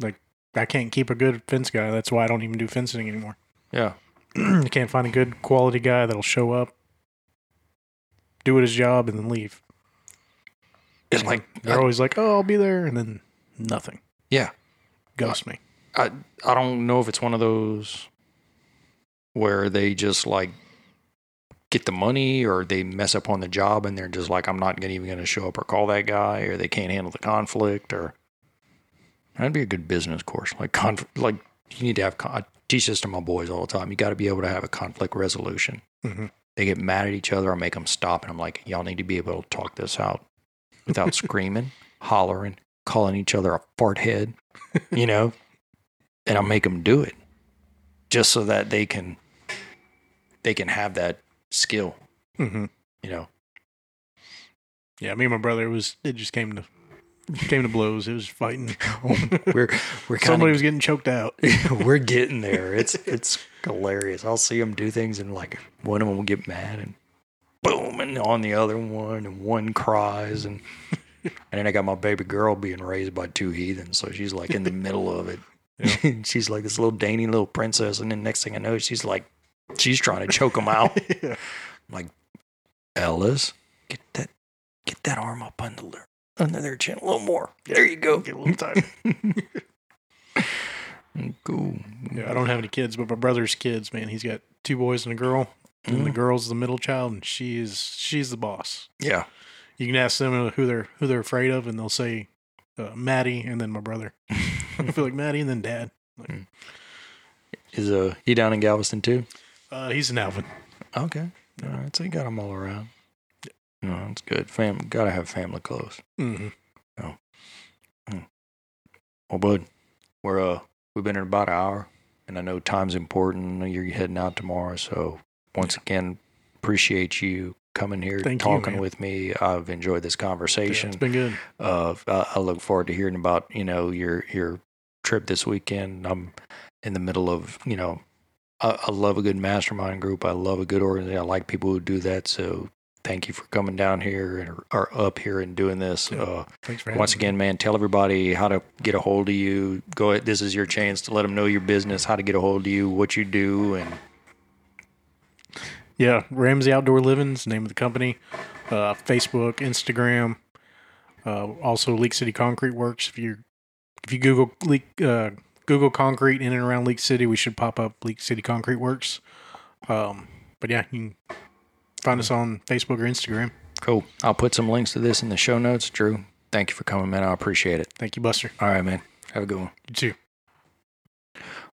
Like, I can't keep a good fence guy. That's why I don't even do fencing anymore. Yeah. You can't find a good quality guy that'll show up, do his job, and then leave. It's and like they're I, always like, "Oh, I'll be there," and then nothing. Yeah, ghost I, me. I I don't know if it's one of those where they just like get the money, or they mess up on the job, and they're just like, "I'm not gonna even gonna show up or call that guy," or they can't handle the conflict, or that'd be a good business course, like conf- like. You need to have, I teach this to my boys all the time. You got to be able to have a conflict resolution. Mm-hmm. They get mad at each other. I make them stop. And I'm like, y'all need to be able to talk this out without screaming, hollering, calling each other a fart head, you know, and I make them do it just so that they can, they can have that skill, mm-hmm. you know? Yeah. Me and my brother was, it just came to. Came to blows. It was fighting. we're we're kinda, somebody was getting choked out. We're getting there. It's it's hilarious. I'll see them do things, and like one of them will get mad, and boom, and on the other one, and one cries, and and then I got my baby girl being raised by two heathens, so she's like in the middle of it. Yeah. She's like this little dainty little princess, and then next thing I know, she's like she's trying to choke them out. Yeah. I'm like, Ellis, get that get that arm up under her. Under their chin a little more. Yeah, there you go. Get a little tighter. Cool. Yeah, I don't have any kids, but my brother's kids, man, he's got two boys and a girl. Mm-hmm. And the girl's the middle child, and she is she's the boss. Yeah. You can ask them who they're who they're afraid of, and they'll say uh, Maddie, and then my brother. I feel like Maddie, and then Dad. Like, is uh he down in Galveston too? Uh, he's in Alvin. Okay. All right. So you got them all around. No, it's good. Fam, gotta have family close. Mm-hmm. Oh. Mm. Well, bud, we're uh, We've been in about an hour, and I know time's important. You're heading out tomorrow, so once again, appreciate you coming here, Thank talking you, with me. I've enjoyed this conversation. Yeah, it's been good. Uh, I, I look forward to hearing about, you know, your your trip this weekend. I'm in the middle of, you know, I, I love a good mastermind group. I love a good organization. I like people who do that, so thank you for coming down here and are up here and doing this. Yeah. Uh, Thanks for having once again, me. Man, tell everybody how to get a hold of you. Go ahead. This is your chance to let them know your business, how to get a hold of you, what you do. And yeah. Ramsey Outdoor Living is the name of the company, uh, Facebook, Instagram, uh, also Leak City Concrete Works. If you, if you Google leak, uh, Google concrete in and around Leak City, we should pop up Leak City Concrete Works. Um, but yeah, you can find us on Facebook or Instagram. Cool. I'll put some links to this in the show notes. Drew, thank you for coming, man. I appreciate it. Thank you, Buster. All right, man. Have a good one. You too.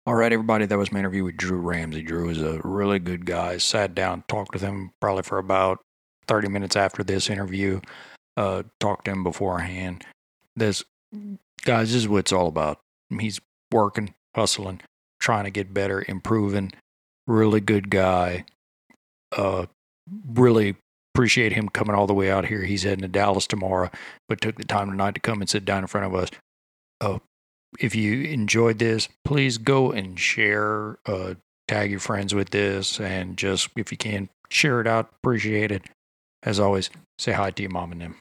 All right, everybody. That was my interview with Drew Ramsey. Drew is a really good guy. Sat down, talked with him probably for about thirty minutes after this interview. Uh, talked to him beforehand. This, guys, this is what it's all about. He's working, hustling, trying to get better, improving. Really good guy. Uh, Really appreciate him coming all the way out here. He's heading to Dallas tomorrow, but took the time tonight to come and sit down in front of us. Uh, if you enjoyed this, please go and share, uh, tag your friends with this, and just, if you can, share it out. Appreciate it. As always, say hi to your mom and them.